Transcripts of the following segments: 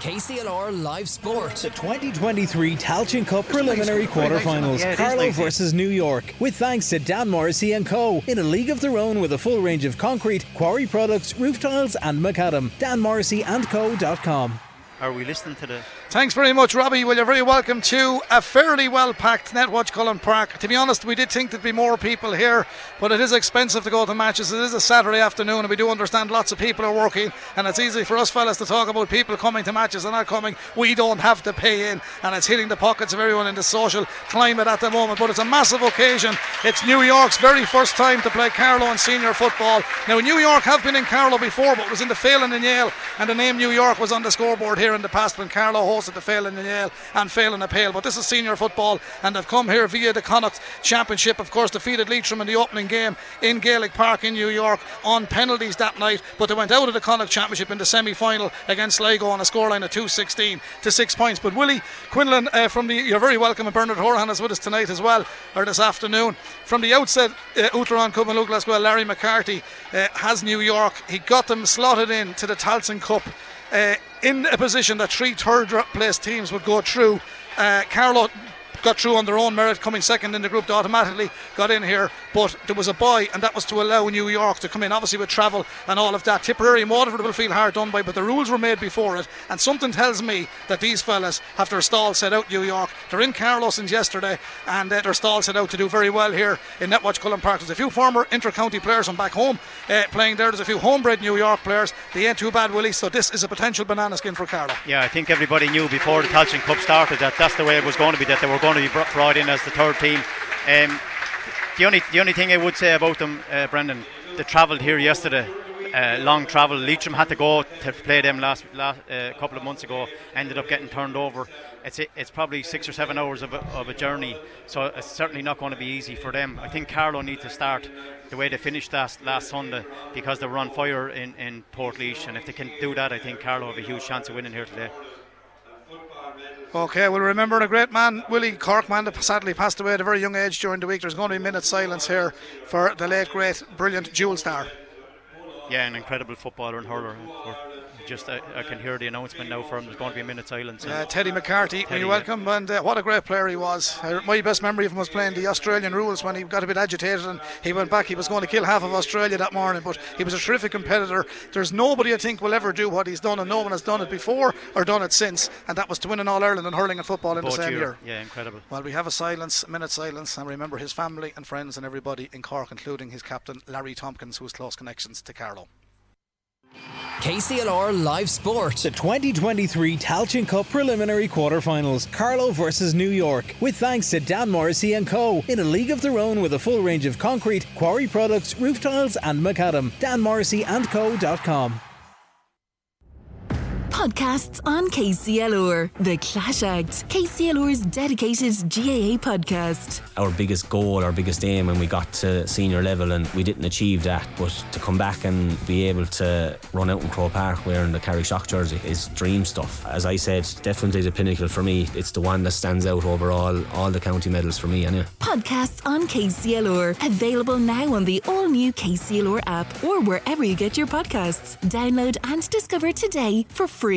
KCLR Live Sport. The 2023 Tailteann Cup preliminary quarterfinals. Carlow versus New York. With thanks to Dan Morrissey and Co. In a league of their own with a full range of concrete, quarry products, roof tiles and macadam. danmorrisseyandco.com. Are we listening to the... Thanks very much, Robbie. Well, you're very welcome to a fairly well-packed Netwatch Cullen Park. To be honest, we did think there'd be more people here, but it is expensive to go to matches. It is a Saturday afternoon, and we do understand lots of people are working, and it's easy for us fellas to talk about people coming to matches and not coming. We don't have to pay in, and it's hitting the pockets of everyone in the social climate at the moment, but it's a massive occasion. It's New York's very first time to play Carlow in senior football. Now, New York have been in Carlow before, but it was in the Phelan and Yale, and the name New York was on the scoreboard here in the past when Carlow hosted the Phelan and Yale and Phelan and Pale, but this is senior football, and they've come here via the Connacht Championship, of course defeated Leitrim in the opening game in Gaelic Park in New York on penalties that night, but they went out of the Connacht Championship in the semi-final against Sligo on a scoreline of 2-16 to 6 points. But Willie Quinlan from the... You're very welcome, and Bernard Horan is with us tonight as well, or this afternoon. From the outset, Uachtaráin Cumann Lugla as well, Larry McCarthy has New York. He got them slotted in to the Tailteann Cup in a position that three third-place teams would go through. Carlow got through on their own merit, coming second in the group. They automatically got in here, but there was a bye, and that was to allow New York to come in, obviously with travel and all of that. Tipperary and Waterford will feel hard done by, but the rules were made before it, and something tells me that these fellas, after a stall, set out New York. They're in Carlow since yesterday, and their stall set out to do very well here in Netwatch Cullen Park. There's a few former inter-county players from back home playing there. There's a few homebred New York players. They ain't too bad, Willie, so this is a potential banana skin for Carlow. Yeah, I think everybody knew before the Tailteann Cup started that that's the way it was going to be, that they were going to be brought in as the third team. The only thing I would say about them, Brendan, they travelled here yesterday, long travel. Leitrim had to go to play them last couple of months ago, ended up getting turned over. It's probably 6 or 7 hours of a journey, so it's certainly not going to be easy for them. I think Carlow need to start the way they finished last Sunday, because they were on fire in Portlaoise, and if they can do that, I think Carlow have a huge chance of winning here today. OK, well, remember the great man, Willie Corkman, that sadly passed away at a very young age during the week. There's going to be a minute's silence here for the late, great, brilliant dual star. Yeah, an incredible footballer and hurler. Just I can hear the announcement now for him. There's going to be a minute's silence. Teddy McCarthy, Teddy, you're welcome, yeah. And what a great player he was. My best memory of him was playing the Australian rules when he got a bit agitated and he went back. He was going to kill half of Australia that morning, but he was a terrific competitor. There's nobody I think will ever do what he's done, and no one has done it before or done it since, and that was to win an All-Ireland in hurling and football in both the same year. Yeah, incredible. Well, we have a minute's silence, and remember his family and friends and everybody in Cork, including his captain Larry Tompkins, who has close connections to Carlow. KCLR Live Sport. The 2023 Tailteann Cup preliminary quarterfinals. Carlow versus New York. With thanks to Dan Morrissey and Co. In a league of their own with a full range of concrete, quarry products, roof tiles and macadam. danmorrisseyandco.com. Podcasts on KCLR. The Clash Act, KCLR's dedicated GAA podcast. Our biggest goal, our biggest aim when we got to senior level, and we didn't achieve that, but to come back and be able to run out in Croke Park wearing the Kerry Shock jersey is dream stuff. As I said, definitely the pinnacle for me. It's the one that stands out over all the county medals for me anyway. Podcasts on KCLR. Available now on the all-new KCLR app or wherever you get your podcasts. Download and discover today for free.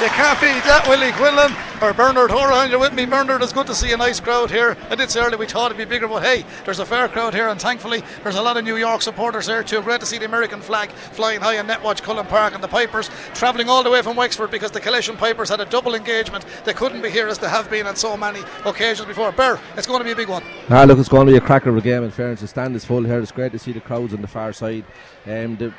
You can't beat that, Willie Quinlan or Bernard Horan. You're with me, Bernard. It's good to see a nice crowd here. And it's early, we thought it'd be bigger, but hey, there's a fair crowd here, and thankfully there's a lot of New York supporters there too. Great to see the American flag flying high in Netwatch Cullen Park, and the Pipers travelling all the way from Wexford because the Calexion Pipers had a double engagement. They couldn't be here as they have been on so many occasions before. Ber, it's going to be a big one. Ah, look, it's going to be a cracker of a game in fairness. The stand is full here. It's great to see the crowds on the far side. The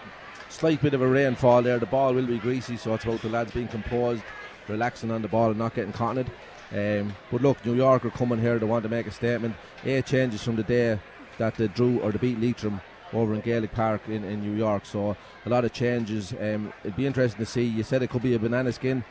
slight bit of a rainfall there, the ball will be greasy, so it's about the lads being composed, relaxing on the ball and not getting caught in it. But look, New York are coming here, they want to make a statement. 8 changes from the day that they drew or they beat Leitrim over in Gaelic Park in New York, so a lot of changes. It'd be interesting to see. You said it could be a banana skin.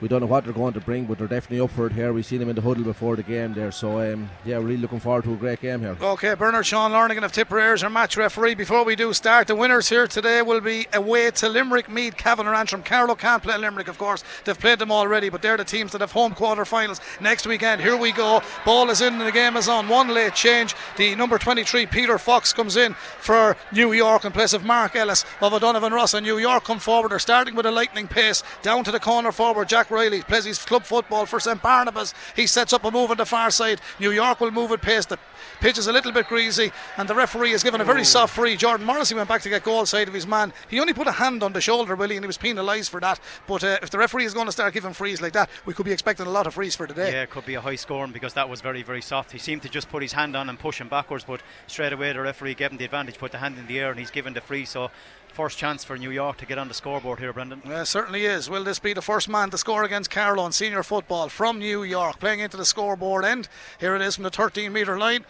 We don't know what they're going to bring, but they're definitely up for it here. We've seen them in the huddle before the game there. So, yeah, we're really looking forward to a great game here. OK, Bernard, Sean Lornigan of Tipperary is our match referee. Before we do start, the winners here today will be away to Limerick, Meath, Cavan or Antrim. Carlow can't play Limerick, of course. They've played them already, but they're the teams that have home quarter-finals next weekend. Here we go. Ball is in and the game is on. One late change. The number 23, Peter Fox, comes in for New York in place of Mark Ellis of O'Donovan Ross. And New York come forward. They're starting with a lightning pace. Down to the corner forward, Jack Riley plays his club football for St Barnabas. He sets up a move on the far side. New York will move at pace. The pitch is a little bit greasy and the referee is given a very soft free. Jordan Morrissey went back to get goal side of his man. He only put a hand on the shoulder, Willie, and he was penalised for that. But if the referee is going to start giving frees like that, we could be expecting a lot of frees for today. Yeah, it could be a high scoring because that was very, very soft. He seemed to just put his hand on and push him backwards, but straight away the referee gave him the advantage, put the hand in the air and he's given the free. So first chance for New York to get on the scoreboard here, Brendan. Yeah, certainly is. Will this be the first man to score against Carlow in senior football from New York? Playing into the scoreboard end. Here it is from the 13-metre line.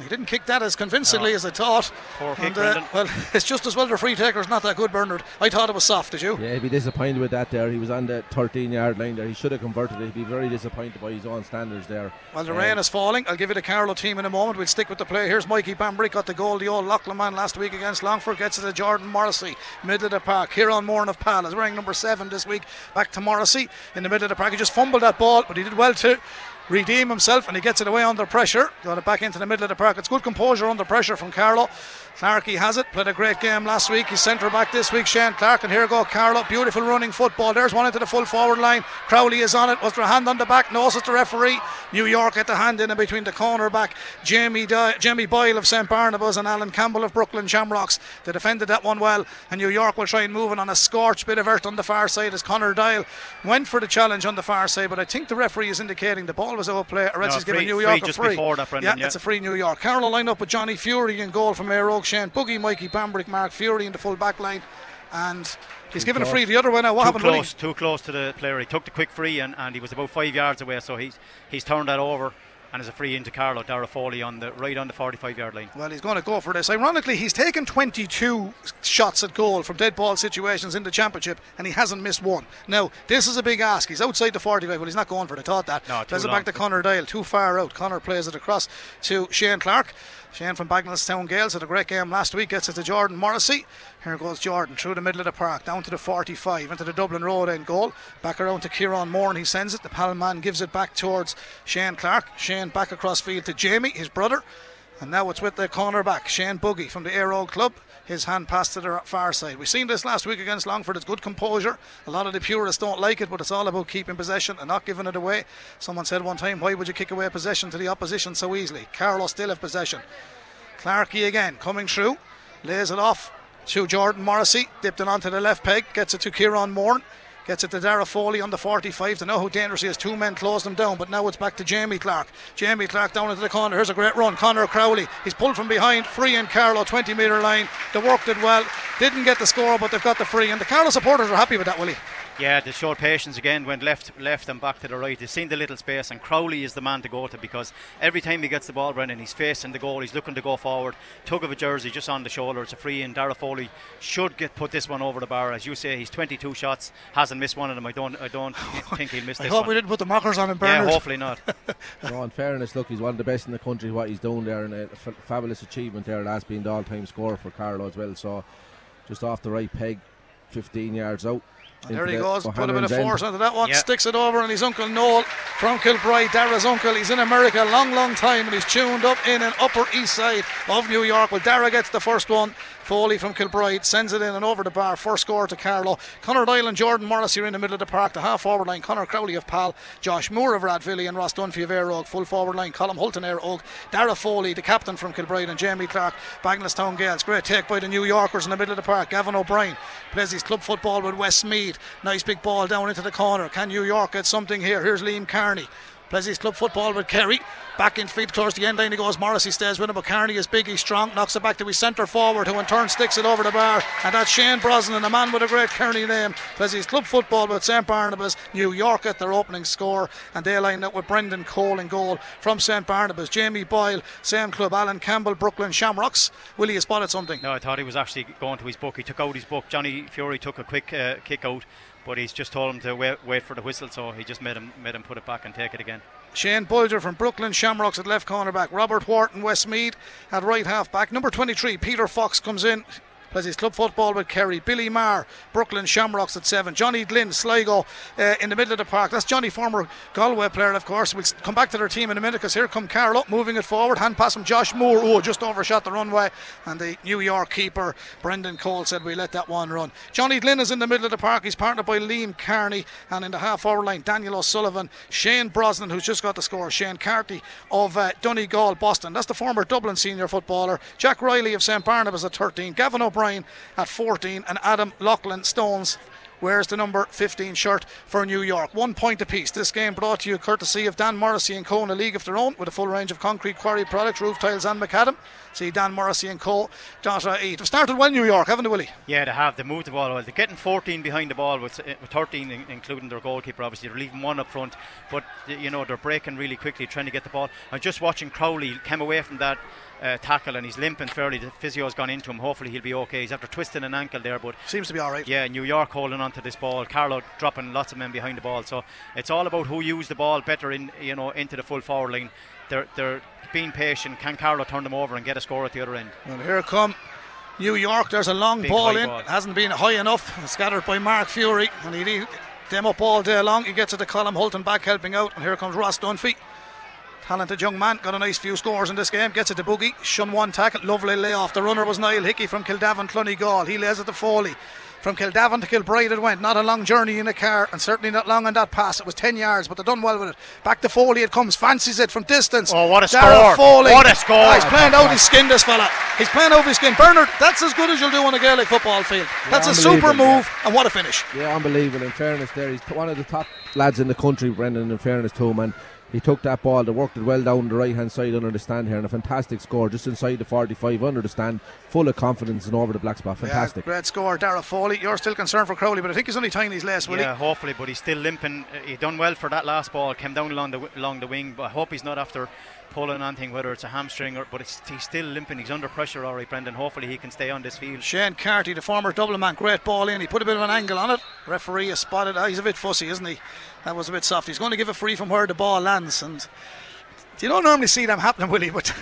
He didn't kick that as convincingly as I thought. Poor kick, Brendan. Well, it's just as well the free taker's not that good, Bernard. I thought it was soft, did you? Yeah, he'd be disappointed with that there. He was on the 13-yard line there. He should have converted it. He'd be very disappointed by his own standards there. Well, the rain is falling. I'll give you the Carlow team in a moment. We'll stick with the play. Here's Mikey Bambrick, got the goal. The old Loughlin man last week against Longford. Gets it to Jordan Morrissey. Middle of the park. Kieran Moran of Pal is wearing number 7 this week. Back to Morrissey in the middle of the park. He just fumbled that ball, but he did well to redeem himself and he gets it away under pressure. Got it back into the middle of the park. It's good composure under pressure from Carlow. Clarkey has it, played a great game last week. He's centre back this week, Shane Clark, and here go Carlow. Beautiful running football. There's one into the full forward line. Crowley is on it. Was there a hand on the back? No, it's the referee. New York at the hand in and between the corner back Jamie Boyle of St Barnabas and Alan Campbell of Brooklyn Shamrocks. They defended that one well, and New York will try and move it on a scorched bit of earth on the far side as Conor Dial went for the challenge on the far side, but I think the referee is indicating the ball was out of play, or else he's giving New York a free. Yeah, it's a free New York. Carlow line up with Johnny Fury in goal from Éire Óg, Shane Boogie, Mikey Bambrick, Mark Fury in the full back line, and he's given a free the other way now. What happened, Willie? Too close to the player. He took the quick free and he was about 5 yards away, so he's turned that over. And as a free into Carlow, Dara Foley on the right on the 45-yard line. Well, he's going to go for this. Ironically, he's taken 22 shots at goal from dead ball situations in the championship, and he hasn't missed one. Now, this is a big ask. He's outside the 45. Well, he's not going for it. I thought that. No, plays it back to Conor Dial. Too far out. Conor plays it across to Shane Clark. Shane from Bagenalstown Gaels had a great game last week. Gets it to Jordan Morrissey. Here goes Jordan through the middle of the park, down to the 45, into the Dublin Road end goal. Back around to Kieran Moore and he sends it. The Pal man gives it back towards Shane Clark. Shane back across field to Jamie, his brother. And now it's with the corner back, Shane Boogie from the Éire Óg club. His hand passed to the far side. We've seen this last week against Longford. It's good composure. A lot of the purists don't like it, but it's all about keeping possession and not giving it away. Someone said one time, why would you kick away possession to the opposition so easily? Carlow still have possession. Clarkey again coming through, lays it off to Jordan Morrissey, dipped it onto the left peg, gets it to Kieran Moore. Gets it to Dara Foley on the 45. To know how dangerous he is. Two men closed him down, but now it's back to Jamie Clark. Jamie Clark down into the corner. Here's a great run. Conor Crowley. He's pulled from behind. Free in Carlow, 20-metre line. They worked it well. Didn't get the score, but they've got the free. And the Carlow supporters are happy with that, Willie. Yeah, they showed patience again, went left and back to the right. They've seen the little space, and Crowley is the man to go to because every time he gets the ball, Brendan, he's facing the goal, he's looking to go forward. Tug of a jersey just on the shoulder, it's a free in. Dara Foley should put this one over the bar. As you say, he's 22 shots, hasn't missed one of them. I don't think he'll miss this one. I hope we didn't put the markers on him, Bernard. Yeah, hopefully not. No, in fairness, look, he's one of the best in the country, what he's doing there, and a fabulous achievement there, that's been the all-time score for Carlow as well. So just off the right peg, 15 yards out. And there he goes, put a bit of force onto that one, sticks it over, and his uncle Noel from Kilbride, Dara's uncle, he's in America a long time, and he's tuned up in an Upper East Side of New York. Well, Dara gets the first one Foley from Kilbride sends it in and over the bar. First score to Carlow. Conor Doyle and Jordan Morrissey are in the middle of the park. The half forward line, Conor Crowley of Pal, Josh Moore of Rathvilly and Ross Dunphy of Éire Óg. Full forward line, Colm Hulton Éire Óg, Dara Foley the captain from Kilbride, and Jamie Clark, Bagenalstown Gaels. Great take by the New Yorkers in the middle of the park. Gavin O'Brien plays his club football with Westmead. Nice big ball down into the corner. Can New York get something here? Here's Liam Kearney. Plays his club football with Kerry. Back in feed towards the end line he goes. Morrissey stays with him, but Kearney is big, he's strong. Knocks it back to his centre forward, who in turn sticks it over the bar. And that's Shane Brosnan, a man with a great Kearney name. Plays his club football with St Barnabas. New York at their opening score, and they line up with Brendan Cole in goal from St Barnabas. Jamie Boyle, same club. Alan Campbell, Brooklyn Shamrocks. Willie, you spotted something? No, I thought he was actually going to his book. He took out his book. Johnny Fury took a quick kick out, but he's just told him to wait for the whistle, so he just made him put it back and take it again. Shane Bulger from Brooklyn Shamrocks at left cornerback. Robert Wharton, Westmead, at right halfback. Number 23, Peter Fox, comes in. Plays his club football with Kerry. Billy Marr, Brooklyn Shamrocks at 7. Johnny Glynn, Sligo, in the middle of the park. That's Johnny, former Galway player, of course. We'll come back to their team in a minute, because here come Carlow, moving it forward. Hand pass from Josh Moore. Oh, just overshot the runway. And the New York keeper, Brendan Cole, said we let that one run. Johnny Glynn is in the middle of the park. He's partnered by Liam Kearney. And in the half-forward line, Daniel O'Sullivan, Shane Brosnan, who's just got the score, Shane Carty of Donegal, Boston. That's the former Dublin senior footballer. Jack Riley of St Barnabas at 13. Gavin O'Brien at 14, and Adam Lachlan Stones wears the number 15 shirt for New York. 1 point apiece. This game brought to you courtesy of Dan Morrissey and Co, in a league of their own with a full range of concrete quarry products, roof tiles and macadam. See Dan Morrissey and Co.ie. They've started well, New York, haven't they, Willie? Yeah, they have. They moved the ball well. They're getting 14 behind the ball with 13 including their goalkeeper, obviously. They're leaving one up front, but you know, they're breaking really quickly, trying to get the ball. I'm just watching Crowley came away from that tackle, and he's limping fairly. The physio's gone into him. Hopefully he'll be okay. He's after twisting an ankle there, but seems to be alright. Yeah, New York holding on to this ball, Carlow dropping lots of men behind the ball, so it's all about who uses the ball better in, you know, into the full forward line. They're being patient. Can Carlow turn them over and get a score at the other end? And here come New York. There's a long ball in. It hasn't been high enough. It's scattered by Mark Fury, and he did them up all day long. He gets it to Colm Hulton back helping out, and here comes Ross Dunphy. Talented young man, got a nice few scores in this game. Gets it to Boogie, shun one tackle, lovely layoff. The runner was Niall Hickey from Kildavin Clonegal. He lays it to Foley. From Kildavin to Kilbride it went. Not a long journey in a car, and certainly not long on that pass. It was 10 yards, but they've done well with it. Back to Foley it comes, fancies it from distance. Oh, what a Darryl score. Foley. What a score. Ah, he's playing out his skin, this fella. He's playing out his skin. Bernard, that's as good as you'll do on a Gaelic football field. Yeah, that's a super move, yeah. And what a finish. Yeah, unbelievable. In fairness there, he's one of the top lads in the country, Brendan, in fairness to him, and he took that ball, they worked it well down the right hand side under the stand here, and a fantastic score just inside the 45 under the stand, full of confidence and over the black spot. Fantastic. Yeah, great score, Darragh Foley. You're still concerned for Crowley, but I think he's only tying his lace, Willie. Yeah, hopefully, but he's still limping. He done well for that last ball, came down along the wing, but I hope he's not after pulling on thing, whether it's a hamstring or, but he's still limping. He's under pressure, already, Brendan. Hopefully he can stay on this field. Shane Carty, the former Dublin man, great ball in. He put a bit of an angle on it. Referee has spotted. He's a bit fussy, isn't he? That was a bit soft. He's going to give a free from where the ball lands, and you don't normally see them happening, Willie, but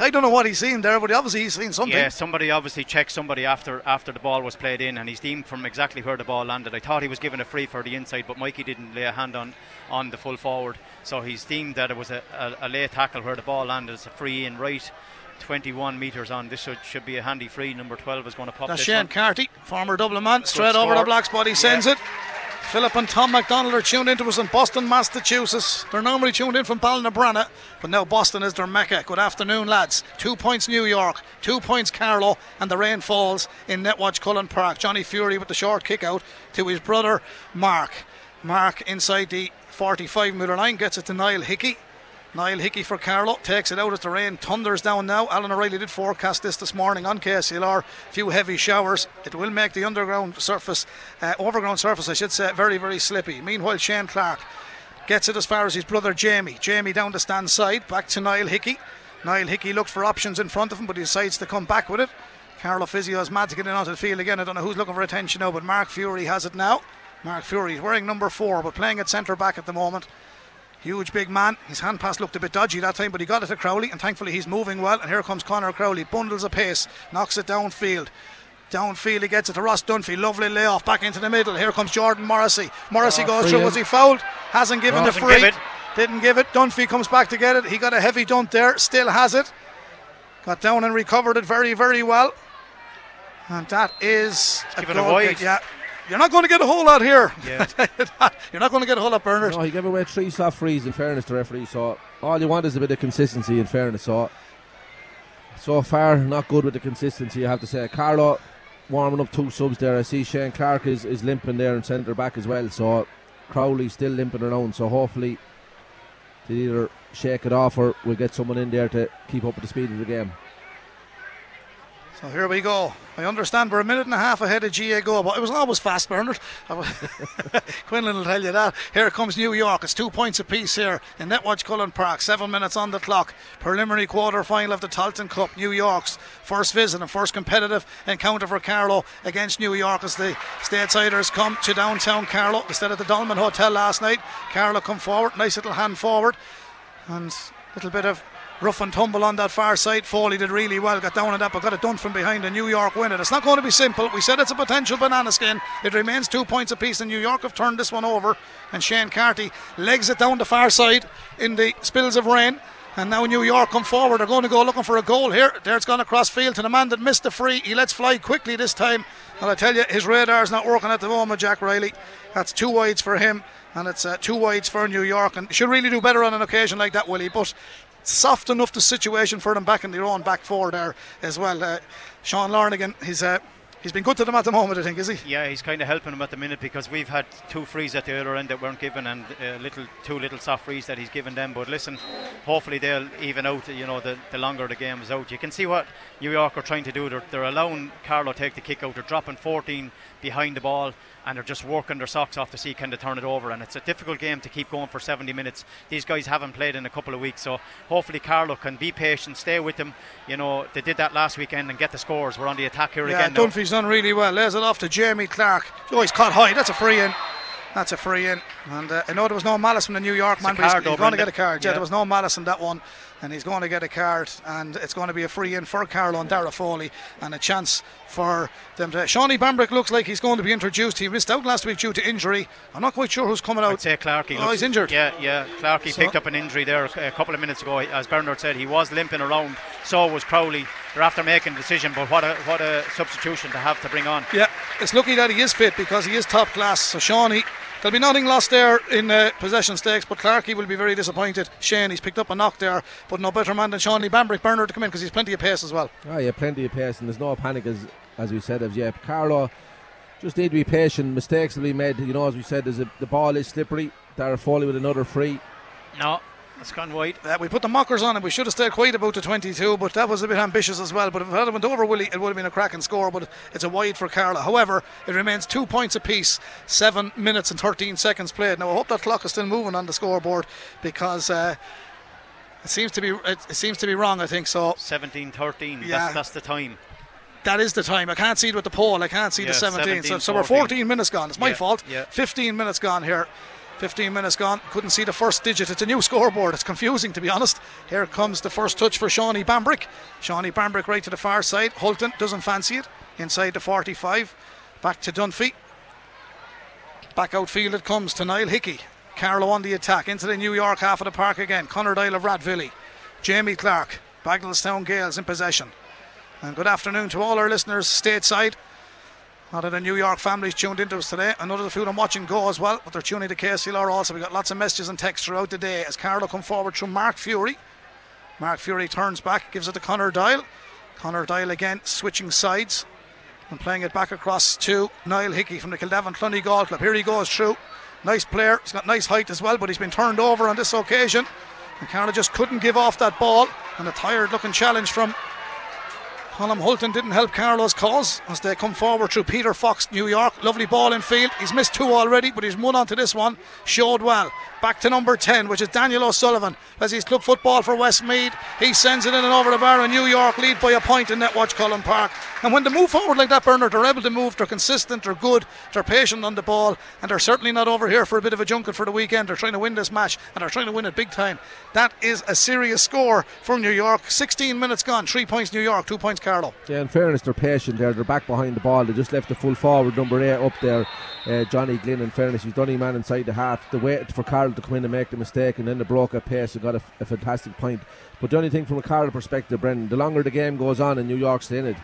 I don't know what he's seen there, but obviously he's seen something. Yeah, somebody obviously checked somebody after the ball was played in, and he's deemed from exactly where the ball landed. I thought he was given a free for the inside, but Mikey didn't lay a hand on the full forward, so he's deemed that it was a late tackle where the ball landed. It's a free in right 21 metres on. This should be a handy free. Number 12 is going to pop. That's this Shane Carty, former Dublin man. Straight over the black spot, he sends it. Philip and Tom MacDonald are tuned into us in Boston, Massachusetts. They're normally tuned in from Balnabrana, but now Boston is their mecca. Good afternoon, lads. 2 points New York, 2 points Carlow, and the rain falls in Netwatch Cullen Park. Johnny Fury with the short kick out to his brother Mark. Mark inside the 45 metre line gets it to Niall Hickey. Niall Hickey for Carlow, takes it out as the rain thunders down now. Alan O'Reilly did forecast this morning on KCLR. A few heavy showers. It will make the overground surface, very, very slippy. Meanwhile, Shane Clark gets it as far as his brother Jamie. Jamie down the stand side, back to Niall Hickey. Niall Hickey looks for options in front of him, but he decides to come back with it. Carlow physio is mad to get it onto the field again. I don't know who's looking for attention now, but Mark Fury has it now. Mark Fury is wearing number 4, but playing at centre back at the moment. Huge big man. His hand pass looked a bit dodgy that time, but he got it to Crowley, and thankfully he's moving well. And here comes Conor Crowley, bundles apace, knocks it downfield. Downfield he gets it to Ross Dunphy. Lovely layoff back into the middle. Here comes Jordan Morrissey. Morrissey goes through. Was he fouled? Hasn't given the free. Didn't give it. Dunphy comes back to get it. He got a heavy dump there. Still has it. Got down and recovered it very, very well. And that is a give it away. Yeah. You're not going to get a whole lot here. Yeah. You're not going to get a whole lot, Bernard. No, he gave away three soft frees, in fairness, the referee. So all you want is a bit of consistency, in fairness. So far, not good with the consistency, I have to say. Carlo warming up two subs there. I see Shane Clark is limping there in centre back as well. So Crowley still limping around. So hopefully they either shake it off or we'll get someone in there to keep up with the speed of the game. So here we go. I understand we're a minute and a half ahead of GA goal, but it was always fast, Bernard. Quinlan will tell you that. Here comes New York. It's 2 points apiece here in Netwatch Cullen Park. 7 minutes on the clock. Preliminary quarter final of the Tailteann Cup. New York's first visit and first competitive encounter for Carlow against New York as the Statesiders come to downtown Carlow. They stayed at the Dolman Hotel last night. Carlow come forward. Nice little hand forward. And a little bit of rough and tumble on that far side. Foley did really well, got down on that, but got it done from behind. A New York win it. It's not going to be simple. We said it's a potential banana skin. It remains 2 points apiece, and New York have turned this one over. And Shane Carty legs it down the far side in the spills of rain. And now New York come forward. They're going to go looking for a goal here. There it's gone across field to the man that missed the free. He lets fly quickly this time. And I tell you, his radar's not working at the moment, Jack Riley. That's two wides for him, and it's two wides for New York. And should really do better on an occasion like that, Willie. But soft enough the situation for them back in their own back four there as well. Sean Larnigan, he's been good to them at the moment, I think, is he? Yeah, he's kind of helping them at the minute, because we've had two frees at the other end that weren't given, and two little soft frees that he's given them. But listen, hopefully they'll even out, you know, the longer the game is out. You can see what New York are trying to do. They're allowing Carlow take the kick out. They're dropping 14 behind the ball, and they're just working their socks off to see can they turn it over. And it's a difficult game to keep going for 70 minutes. These guys haven't played in a couple of weeks, so hopefully Carlow can be patient, stay with them. You know, they did that last weekend and get the scores. We're on the attack here again. Yeah, Dunphy's done really well. Lays it off to Jamie Clark. Oh, he's caught high. That's a free in. And I know there was no malice from the New York man, but he's going to get a card. Yeah, there was no malice in that one, and he's going to get a card, and it's going to be a free in for Carlow and Dara Foley, and a chance for them to. Shawnee Bambrick looks like he's going to be introduced. He missed out last week due to injury. I'm not quite sure who's coming out. I'd say Clarkey. Oh, he's injured. Yeah. Clarkey picked up an injury there a couple of minutes ago. As Bernard said, he was limping around. So was Crowley. They're after making a decision, but what a substitution to have to bring on. Yeah, it's lucky that he is fit, because he is top class. So Shawnee, there'll be nothing lost there in possession stakes, but Clarkey will be very disappointed. Shane, he's picked up a knock there, but no better man than Shawnee Bambrick, Bernard, to come in, because he's plenty of pace as well. Oh yeah, plenty of pace, and there's no panic as we said of yet. Carlow just need to be patient. Mistakes will be made, you know, as we said. The ball is slippery. Dara Foley with another free. No, it's gone wide. We put the mockers on, and we should have stayed quiet about the 22, but that was a bit ambitious as well. But if it went over, Willie, it would have been a cracking score, but it's a wide for Carlow. However, it remains 2 points apiece, 7 minutes and 13 seconds played. Now, I hope that clock is still moving on the scoreboard, because it seems to be wrong, I think. So 17-13, yeah. That's the time. That is the time. I can't see it with the poll. I can't see the 17. So we're 14 minutes gone. It's my fault. Yeah. 15 minutes gone here. 15 minutes gone. Couldn't see the first digit. It's a new scoreboard. It's confusing, to be honest. Here comes the first touch for Shawnee Bambrick. Shawnee Bambrick right to the far side. Hulton doesn't fancy it. Inside the 45. Back to Dunphy. Back outfield it comes to Niall Hickey. Carlow on the attack. Into the New York half of the park again. Conor Dyle of Rathvilly. Jamie Clark. Bagenalstown Gaels in possession. And good afternoon to all our listeners stateside. A lot of the New York families tuned into us today. I know there's a few of them watching Go as well, but they're tuning to KCLR also. We've got lots of messages and texts throughout the day as Carlow come forward through Mark Fury. Mark Fury turns back, gives it to Conor Dyle. Conor Dyle again switching sides and playing it back across to Niall Hickey from the Kildavin Clonegal Club. Here he goes through. Nice player. He's got nice height as well, but he's been turned over on this occasion. And Carlow just couldn't give off that ball. And a tired-looking challenge from Colm Hulton didn't help Carlow's cause as they come forward through Peter Fox, New York. Lovely ball in field. He's missed two already, but he's won on to this one. Showed well. Back to number 10, which is Daniel O'Sullivan. As he's club football for Westmead, he sends it in and over the bar, and New York lead by a point in Netwatch Cullen Park. And when they move forward like that, Bernard, they're able to move. They're consistent, they're good, they're patient on the ball, and they're certainly not over here for a bit of a junket for the weekend. They're trying to win this match, and they're trying to win it big time. That is a serious score from New York. 16 minutes gone, 3 points New York, 2 points Carlow. Yeah, in fairness, they're patient there. They're back behind the ball. They just left the full forward, number 8, up there, Johnny Glynn. In fairness, he's Dunny man inside the half. They waited for Carlow to come in and make the mistake, and then they broke a pace and got a fantastic point. But the only thing from a Carlow perspective, Brendan, the longer the game goes on and New York's in it,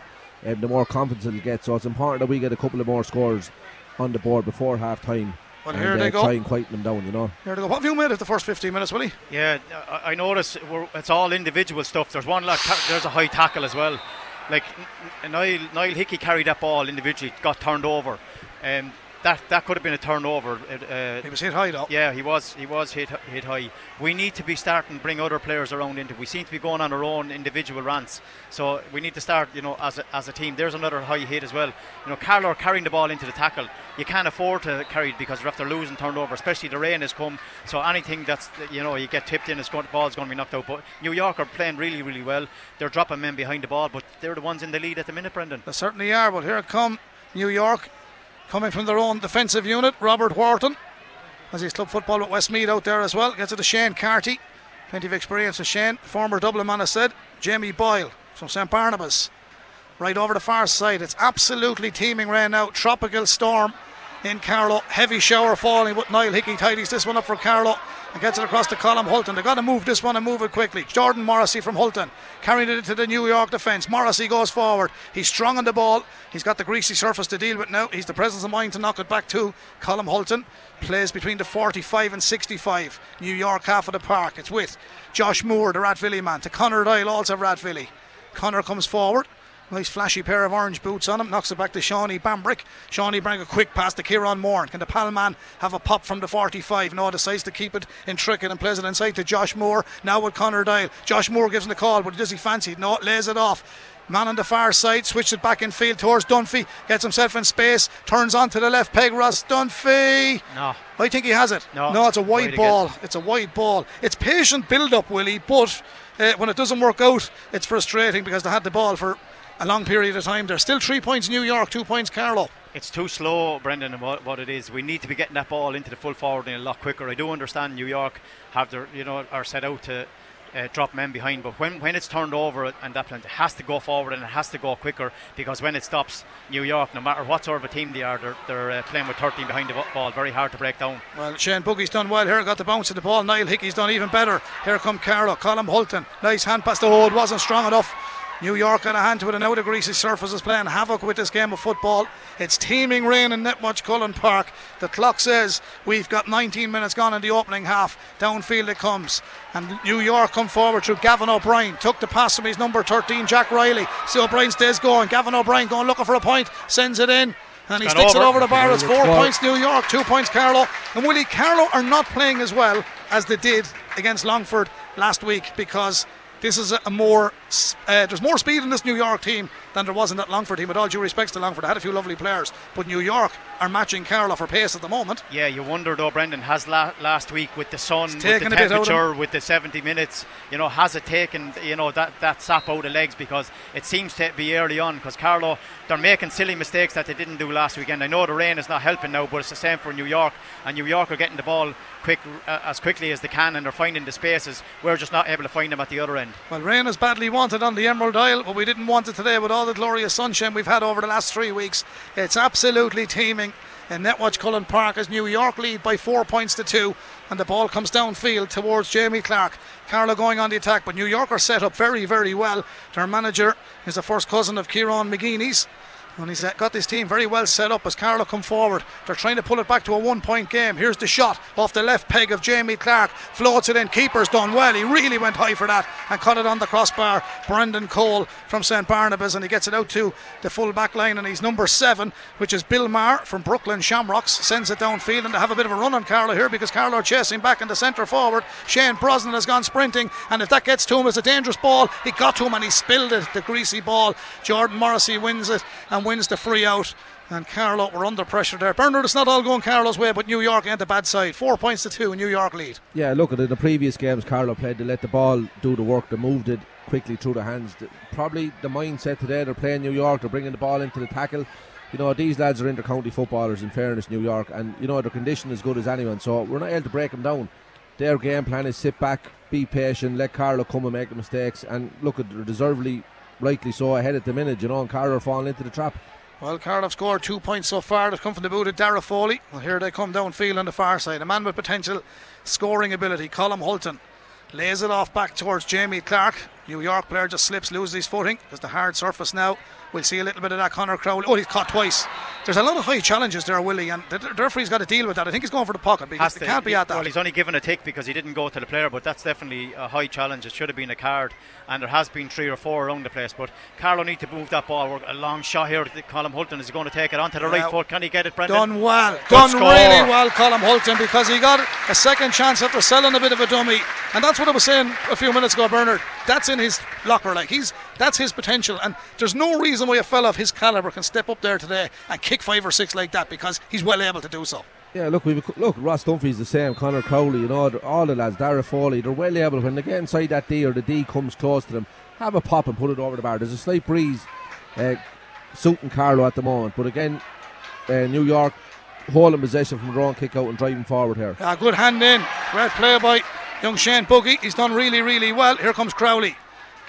the more confidence it'll get. So it's important that we get a couple of more scores on the board before half time. Well, and here they go. Try and quieten them down, you know. Here they go. What have you made of the first 15 minutes, Willie? Yeah, I noticed it's all individual stuff. There's one, there's a high tackle as well. Like Niall Hickey carried that ball individually, got turned over. That could have been a turnover. He was hit high, though. Yeah, he was hit high. We need to be starting to bring other players around into. We seem to be going on our own individual rants, so we need to start, you know, as a team. There's another high hit as well. You know, Carlow carrying the ball into the tackle. You can't afford to carry it because after losing turnover, especially the rain has come. So anything that's, you know, you get tipped in, the ball's going to be knocked out. But New York are playing really, really well. They're dropping men behind the ball, but they're the ones in the lead at the minute, Brendan. They certainly are. But here come New York. Coming from their own defensive unit, Robert Wharton, as he's club football with Westmead out there as well. Gets it to Shane Carty, plenty of experience with Shane. Former Dublin man, I said, Jamie Boyle from St Barnabas. Right over the far side, it's absolutely teeming rain now. Tropical storm in Carlow, heavy shower falling, but Niall Hickey tidies this one up for Carlow and gets it across to Colm Hulton. They've got to move this one and move it quickly. Jordan Morrissey from Hulton carrying it into the New York defence. Morrissey goes forward. He's strong on the ball. He's got the greasy surface to deal with now. He's the presence of mind to knock it back to Colm Hulton. Plays between the 45 and 65. New York half of the park. It's with Josh Moore, the Rathvilly man, to Conor Doyle, also Rathvilly. Conor comes forward. Nice flashy pair of orange boots on him. Knocks it back to Shawnee Bambrick. Shawnee Bambrick, a quick pass to Kieran Moore. Can the pal man have a pop from the 45? No, decides to keep it in tricket and plays it inside to Josh Moore. Now with Conor Doyle. Josh Moore gives him the call, but does he fancy it? No, lays it off. Man on the far side, switches it back in field towards Dunphy. Gets himself in space. Turns on to the left peg, Ross Dunphy. No. I think he has it. No, it's a wide ball. It's a wide ball. It's patient build-up, Willie, but when it doesn't work out, it's frustrating because they had the ball for a long period of time. There's still 3 points New York, 2 points Carlow. It's too slow, Brendan, what it is. We need to be getting that ball into the full forward a lot quicker. I do understand New York have their, you know, are set out to drop men behind, but when it's turned over and that plan, it has to go forward and it has to go quicker, because when it stops, New York, no matter what sort of a team they are, they're playing with 13 behind the ball, very hard to break down. Well, Shane Boogie's done well here, got the bounce of the ball. Niall Hickey's done even better. Here come Carlow, Colm Hulton, nice hand pass to Hoad, wasn't strong enough. New York on a hand to it, and now the greasy surface is playing havoc with this game of football. It's teeming rain in Netwatch Cullen Park. The clock says we've got 19 minutes gone in the opening half. Downfield it comes, and New York come forward through Gavin O'Brien. Took the pass from his number 13, Jack Riley. So O'Brien stays going. Gavin O'Brien going looking for a point, sends it in, and he sticks it over the bar. It's 4 points New York, 2 points Carlow. And Willie, Carlow are not playing as well as they did against Longford last week, because this is a more there's more speed in this New York team than there was in that Longford team. With all due respects to Longford, they had a few lovely players, but New York are matching Carlow for pace at the moment. Yeah, you wonder though, Brendan, has last week with the sun, with the temperature, with the 70 minutes, you know, has it taken, you know, that sap out of legs? Because it seems to be early on, because Carlow, they're making silly mistakes that they didn't do last weekend. I know the rain is not helping now, but it's the same for New York, and New York are getting the ball as quickly as they can, and they're finding the spaces. We're just not able to find them at the other end. Well, rain is badly wanted on the Emerald Isle, but we didn't want it today with all the glorious sunshine we've had over the last 3 weeks. It's absolutely teeming in Netwatch Cullen Park as New York lead by 4 points to 2, and the ball comes downfield towards Jamie Clark. Carlow going on the attack, but New York are set up very, very well. Their manager is the first cousin of Kieran McGeeney's, and he's got this team very well set up as Carlow come forward. They're trying to pull it back to a 1 point game. Here's the shot off the left peg of Jamie Clark. Floats it in. Keeper's done well. He really went high for that and cut it on the crossbar. Brendan Cole from St Barnabas, and he gets it out to the full back line, and he's number 7, which is Bill Maher from Brooklyn Shamrocks. Sends it downfield, and they have a bit of a run on Carlow here because Carlow are chasing back in the centre forward. Shane Brosnan has gone sprinting, and if that gets to him, it's a dangerous ball. He got to him and he spilled it, the greasy ball. Jordan Morrissey wins it and wins the free out, and Carlow were under pressure there. Bernard, it's not all going Carlow's way, but New York ain't the bad side. 4 points to 2, New York lead. Yeah, look, at in the previous games Carlow played, they let the ball do the work. They moved it quickly through the hands. Probably the mindset today, they're playing New York, they're bringing the ball into the tackle. You know, these lads are inter-county footballers, in fairness, New York, and you know, their condition is good as anyone, so we're not able to break them down. Their game plan is sit back, be patient, let Carlow come and make the mistakes, and look, at they're deservedly, rightly so, ahead at the minute, you know, and Carlow falling into the trap. Well, Carlow have scored 2 points so far. They've come from the boot of Dara Foley. Well, here they come downfield on the far side. A man with potential scoring ability, Colm Hulton, lays it off back towards Jamie Clark. New York player just slips, loses his footing. There's the hard surface now. We'll see a little bit of that. Conor Crowley. Oh, he's caught twice. There's a lot of high challenges there, Willie, and the referee's got to deal with that. I think he's going for the pocket because they can't be at that. Well, he's only given a tick because he didn't go to the player, but that's definitely a high challenge. It should have been a card, and there has been three or four around the place. But Carlo need to move that ball. A long shot here. Colm Hulton is going to take it onto the right foot. Can he get it, Brendan? Done well. Done really well, Colm Hulton, because he got a second chance after selling a bit of a dummy. And that's what I was saying a few minutes ago, Bernard. That's in his locker. Like, that's his potential, and there's no reason why a fella of his calibre can step up there today and kick 5 or 6 like that, because he's well able to do so. Yeah, look, Ross Dunphy's the same, Conor Crowley, you know, all the lads, Dara Foley, they're well able, when they get inside that D or the D comes close to them, have a pop and put it over the bar. There's a slight breeze suiting Carlo at the moment, but again, New York holding possession from their own kick out and driving forward here. Yeah, good hand in, great play by young Shane Boogie. He's done really, really well. Here comes Crowley.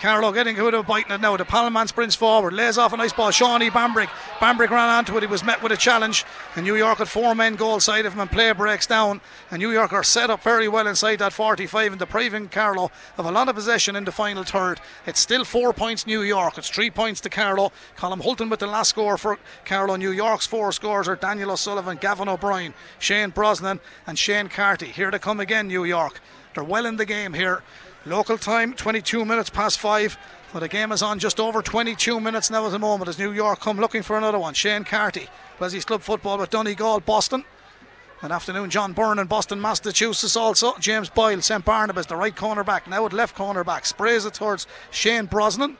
Carlo getting a bit of a bite in it now. The Palman sprints forward, lays off a nice ball. Shawnee Bambrick. Bambrick ran onto it. He was met with a challenge. And New York had 4 men goal side of him, and play breaks down. And New York are set up very well inside that 45 and depriving Carlo of a lot of possession in the final third. It's still 4 points New York. It's 3 points to Carlo. Colm Hulton with the last score for Carlo. New York's 4 scores are Daniel O'Sullivan, Gavin O'Brien, Shane Brosnan, and Shane Carty. Here they come again, New York. They're well in the game here. Local time 22 minutes past 5, but the game is on just over 22 minutes now at the moment, as New York come looking for another one. Shane Carty plays his club football with Donegal, Boston. That afternoon, John Byrne in Boston, Massachusetts also. James Boyle, St Barnabas, the right cornerback, now at left cornerback, sprays it towards Shane Brosnan.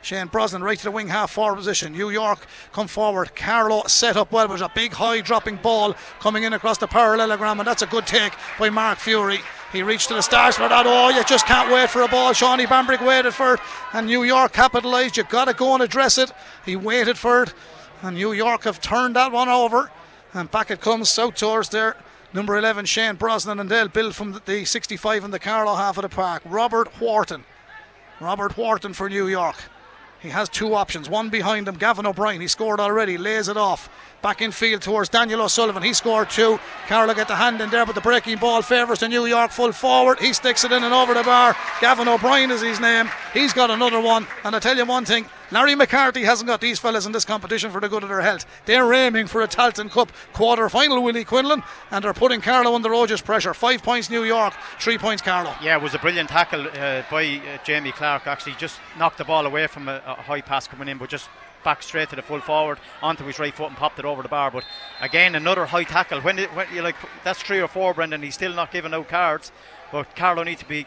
Shane Brosnan right to the wing half forward position. New York come forward. Carlo set up well. It was a big high dropping ball coming in across the parallelogram, and that's a good take by Mark Fury. He reached to the stars for that. Oh, you just can't wait for a ball. Shawnee Bambrick waited for it, and New York capitalised. You've got to go and address it. He waited for it, and New York have turned that one over, and back it comes south towards there. Number 11, Shane Brosnan, and they'll build from the 65 in the Carlo half of the park. Robert Wharton for New York. He has 2 options, one behind him, Gavin O'Brien, he scored already, lays it off back in field towards Daniel O'Sullivan, he scored 2. Carlo get the hand in there, but the breaking ball favours the New York full forward. He sticks it in and over the bar. Gavin O'Brien is his name. He's got another one, and I tell you one thing, Larry McCarthy hasn't got these fellas in this competition for the good of their health. They're aiming for a Tailteann Cup quarter-final, Willie Quinlan, and they're putting Carlo under odious pressure. 5 points New York, 3 points Carlo. Yeah, it was a brilliant tackle by Jamie Clark. Actually just knocked the ball away from a high pass coming in, but just back straight to the full forward onto his right foot and popped it over the bar. But again, another high tackle. When you're like, that's 3 or 4, Brendan. He's still not giving out cards, but Carlo need to be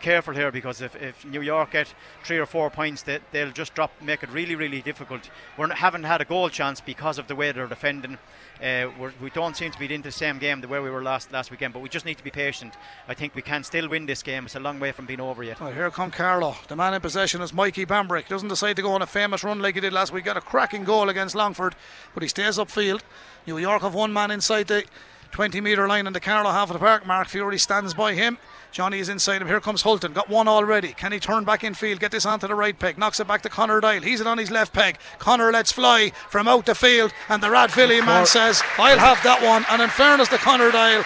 careful here, because if New York get 3 or 4 points, they'll just make it really, really difficult. We haven't had a goal chance because of the way they're defending. We don't seem to be into the same game the way we were last weekend, but we just need to be patient. I think we can still win this game. It's a long way from being over yet. Well, here come Carlo. The man in possession is Mikey Bambrick. Doesn't decide to go on a famous run like he did last week. Got a cracking goal against Longford, but he stays upfield. New York have 1 man inside the 20 metre line in the Carlo half of the park. Mark Fury stands by him. Johnny is inside him. Here comes Hulton. Got 1 already. Can he turn back in field? Get this onto the right peg. Knocks it back to Connor Dyle. He's it on his left peg. Connor lets fly from out the field, and the Rathvilly man says, I'll have that one. And in fairness to Connor Dyle,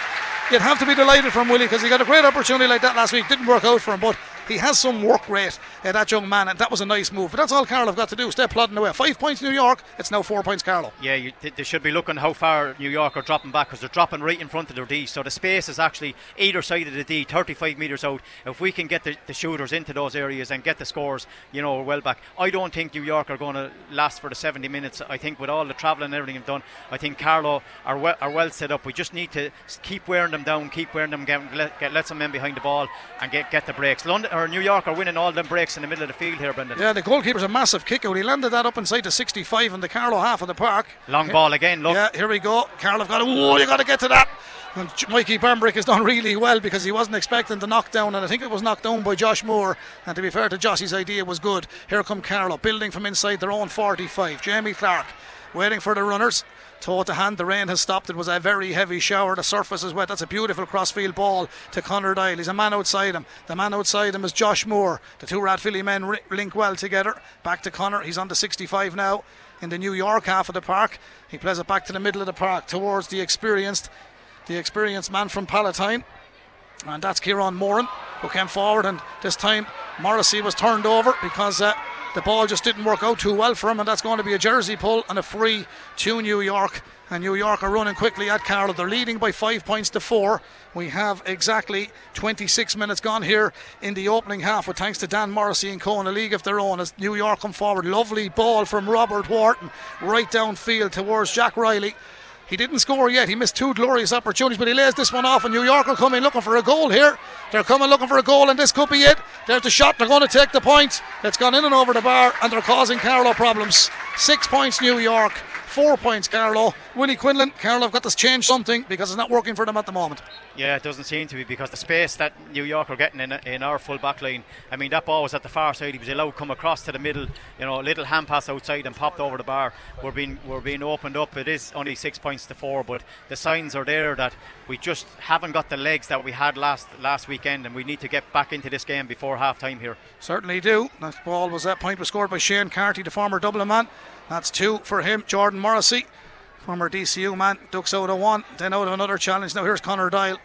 you'd have to be delighted from Willie, because he got a great opportunity like that last week. Didn't work out for him, but he has some work rate, that young man, and that was a nice move. But that's all Carlo have got to do, stay plodding away. 5 points New York, it's now 4 points Carlo. Yeah, they should be looking how far New York are dropping back, because they're dropping right in front of their D. So the space is actually either side of the D, 35 metres out. If we can get the shooters into those areas and get the scores, you know, we're well back. I don't think New York are going to last for the 70 minutes. I think with all the travelling and everything they've done, I think Carlo are well set up. We just need to keep wearing them down, let some men behind the ball and get the breaks. New York are winning all them breaks in the middle of the field here, Brendan. Yeah, the goalkeeper's a massive kick out. He landed that up inside the 65 in the Carlo half of the park. Long ball again, look. Yeah, here we go. Carlo have got it. Oh, you got to get to that. And Mikey Bambrick has done really well, because he wasn't expecting the knockdown, and I think it was knocked down by Josh Moore, and to be fair to Josh, his idea was good. Here come Carlo, building from inside their own 45. Jamie Clark waiting for the runners. Toe to hand, the rain has stopped. It was a very heavy shower. The surface is wet. That's a beautiful crossfield ball to Connor Dyle. He's a man outside him. The man outside him is Josh Moore. The 2 Rathvilly men link well together. Back to Connor. He's on the 65 now in the New York half of the park. He plays it back to the middle of the park towards the experienced man from Palatine, and that's Kieran Moran, who came forward, and this time Morrissey was turned over because the ball just didn't work out too well for him, and that's going to be a jersey pull and a free to New York. And New York are running quickly at Carlow. They're leading by 5 points to 4. We have exactly 26 minutes gone here in the opening half, with thanks to Dan Morrissey and Co in a league of their own, as New York come forward. Lovely ball from Robert Wharton right downfield towards Jack Riley. He didn't score yet. He missed 2 glorious opportunities, but he lays this one off, and New York are coming looking for a goal here. They're coming looking for a goal, and this could be it. There's the shot. They're going to take the point. It's gone in and over the bar, and they're causing Carlow problems. 6 points New York, 4 points Carlow. Willie Quinlan, Carlow have got to change something because it's not working for them at the moment. Yeah, it doesn't seem to be, because the space that New York are getting in our full back line. I mean, that ball was at the far side. He was allowed to come across to the middle, you know, a little hand pass outside and popped over the bar. We're being opened up. It is only 6 points to 4, but the signs are there that we just haven't got the legs that we had last weekend, and we need to get back into this game before half time here. Certainly do. That point was scored by Shane Carty, the former Dublin man. That's 2 for him. Jordan Morrissey, former DCU man, ducks out of 1, then out of another challenge. Now here's Conor Dial,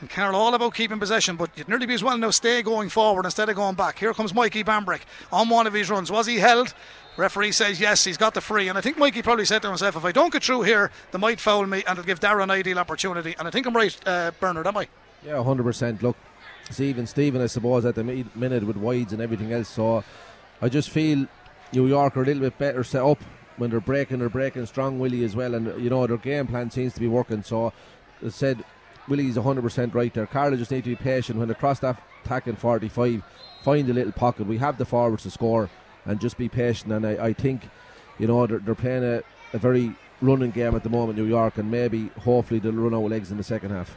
and Carroll all about keeping possession, but you'd nearly be as well now stay going forward instead of going back. Here comes Mikey Bambrick on one of his runs. Was he held? Referee says yes, he's got the free, and I think Mikey probably said to himself, if I don't get through here they might foul me, and it'll give Darren an ideal opportunity. And I think I'm right, Bernard, am I? Yeah, 100%. Look, it's even Stephen, I suppose, at the minute with wides and everything else, so I just feel New York are a little bit better set up. When they're breaking strong, Willie, as well, and you know their game plan seems to be working. So as said, Willie's 100% right there. Carlow just need to be patient. When they cross that attacking 45, find a little pocket. We have the forwards to score, and just be patient. And I think, you know, they're playing a very running game at the moment, New York, and maybe hopefully they'll run out of legs in the second half.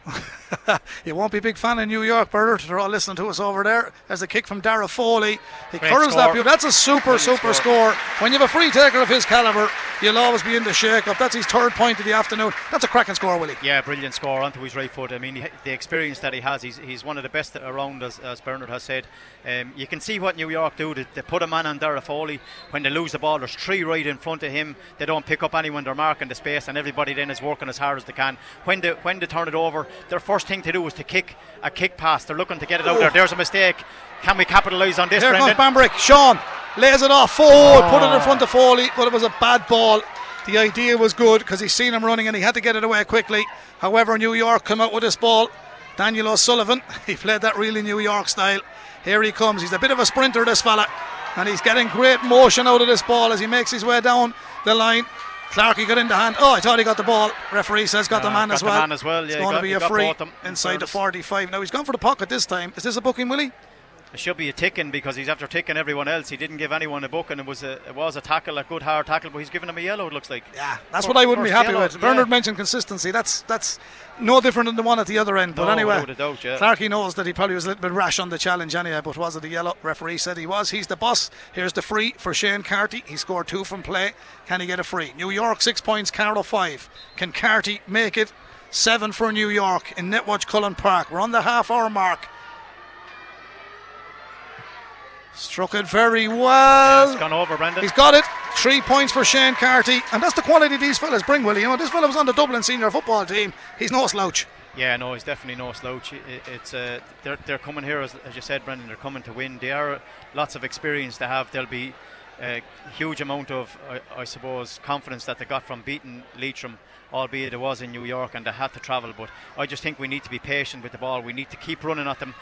You won't be a big fan of New York, Bernard. They're all listening to us over there. There's a kick from Dara Foley. He curls that beautiful. That's a super score. When you have a free taker of his calibre, you'll always be in the shake-up. That's his 3rd point of the afternoon. That's a cracking score, Willie. Yeah, brilliant score onto his right foot. I mean, the experience that he has, he's one of the best around, as Bernard has said. You can see what New York do. They put a man on Dara Foley. When they lose the ball, there's 3 right in front of him. They don't pick up anyone. They're marking the space, and everybody then is working as hard as they can. When they turn it over, their first thing to do is to kick a kick pass. They're looking to get it out there. There's a mistake. Can we capitalise on this, Here Brendan? Comes Bambrick. Sean lays it off forward, put it in front of Foley, but it was a bad ball. The idea was good because he's seen him running and he had to get it away quickly. However, New York come out with this ball. Daniel O'Sullivan, he played that really New York style. Here he comes. He's a bit of a sprinter, this fella, and he's getting great motion out of this ball as he makes his way down the line. Clarkey got in the hand. Oh, I thought he got the ball. Referee says got the man as well. Yeah, it's going to be a free inside the 45. Now he's gone for the pocket this time. Is this a booking, Willie? It should be a ticking, because he's after ticking everyone else. He didn't give anyone a book, and it was a tackle, a good hard tackle, but he's giving him a yellow, it looks like. Yeah, that's what I wouldn't be happy with. Bernard mentioned consistency. That's no different than the one at the other end. But anyway, Clarkey knows that he probably was a little bit rash on the challenge anyway, but was it a yellow? Referee said he was. He's the boss. Here's the free for Shane Carty. He scored 2 from play. Can he get a free? New York 6 points, Carlow 5. Can Carty make it? 7 for New York in Netwatch Cullen Park. We're on the half-hour mark. Struck it very well. It's gone over, Brendan. He's got it. 3 points for Shane Carty, and that's the quality these fellas bring, Willie. You know, this fella was on the Dublin senior football team. He's no slouch. Yeah, no, he's definitely no slouch. They're coming here, as you said, Brendan. They're coming to win. They are lots of experience to have. They'll be a huge amount of, I suppose, confidence that they got from beating Leitrim, albeit it was in New York and they had to travel. But I just think we need to be patient with the ball. We need to keep running at them,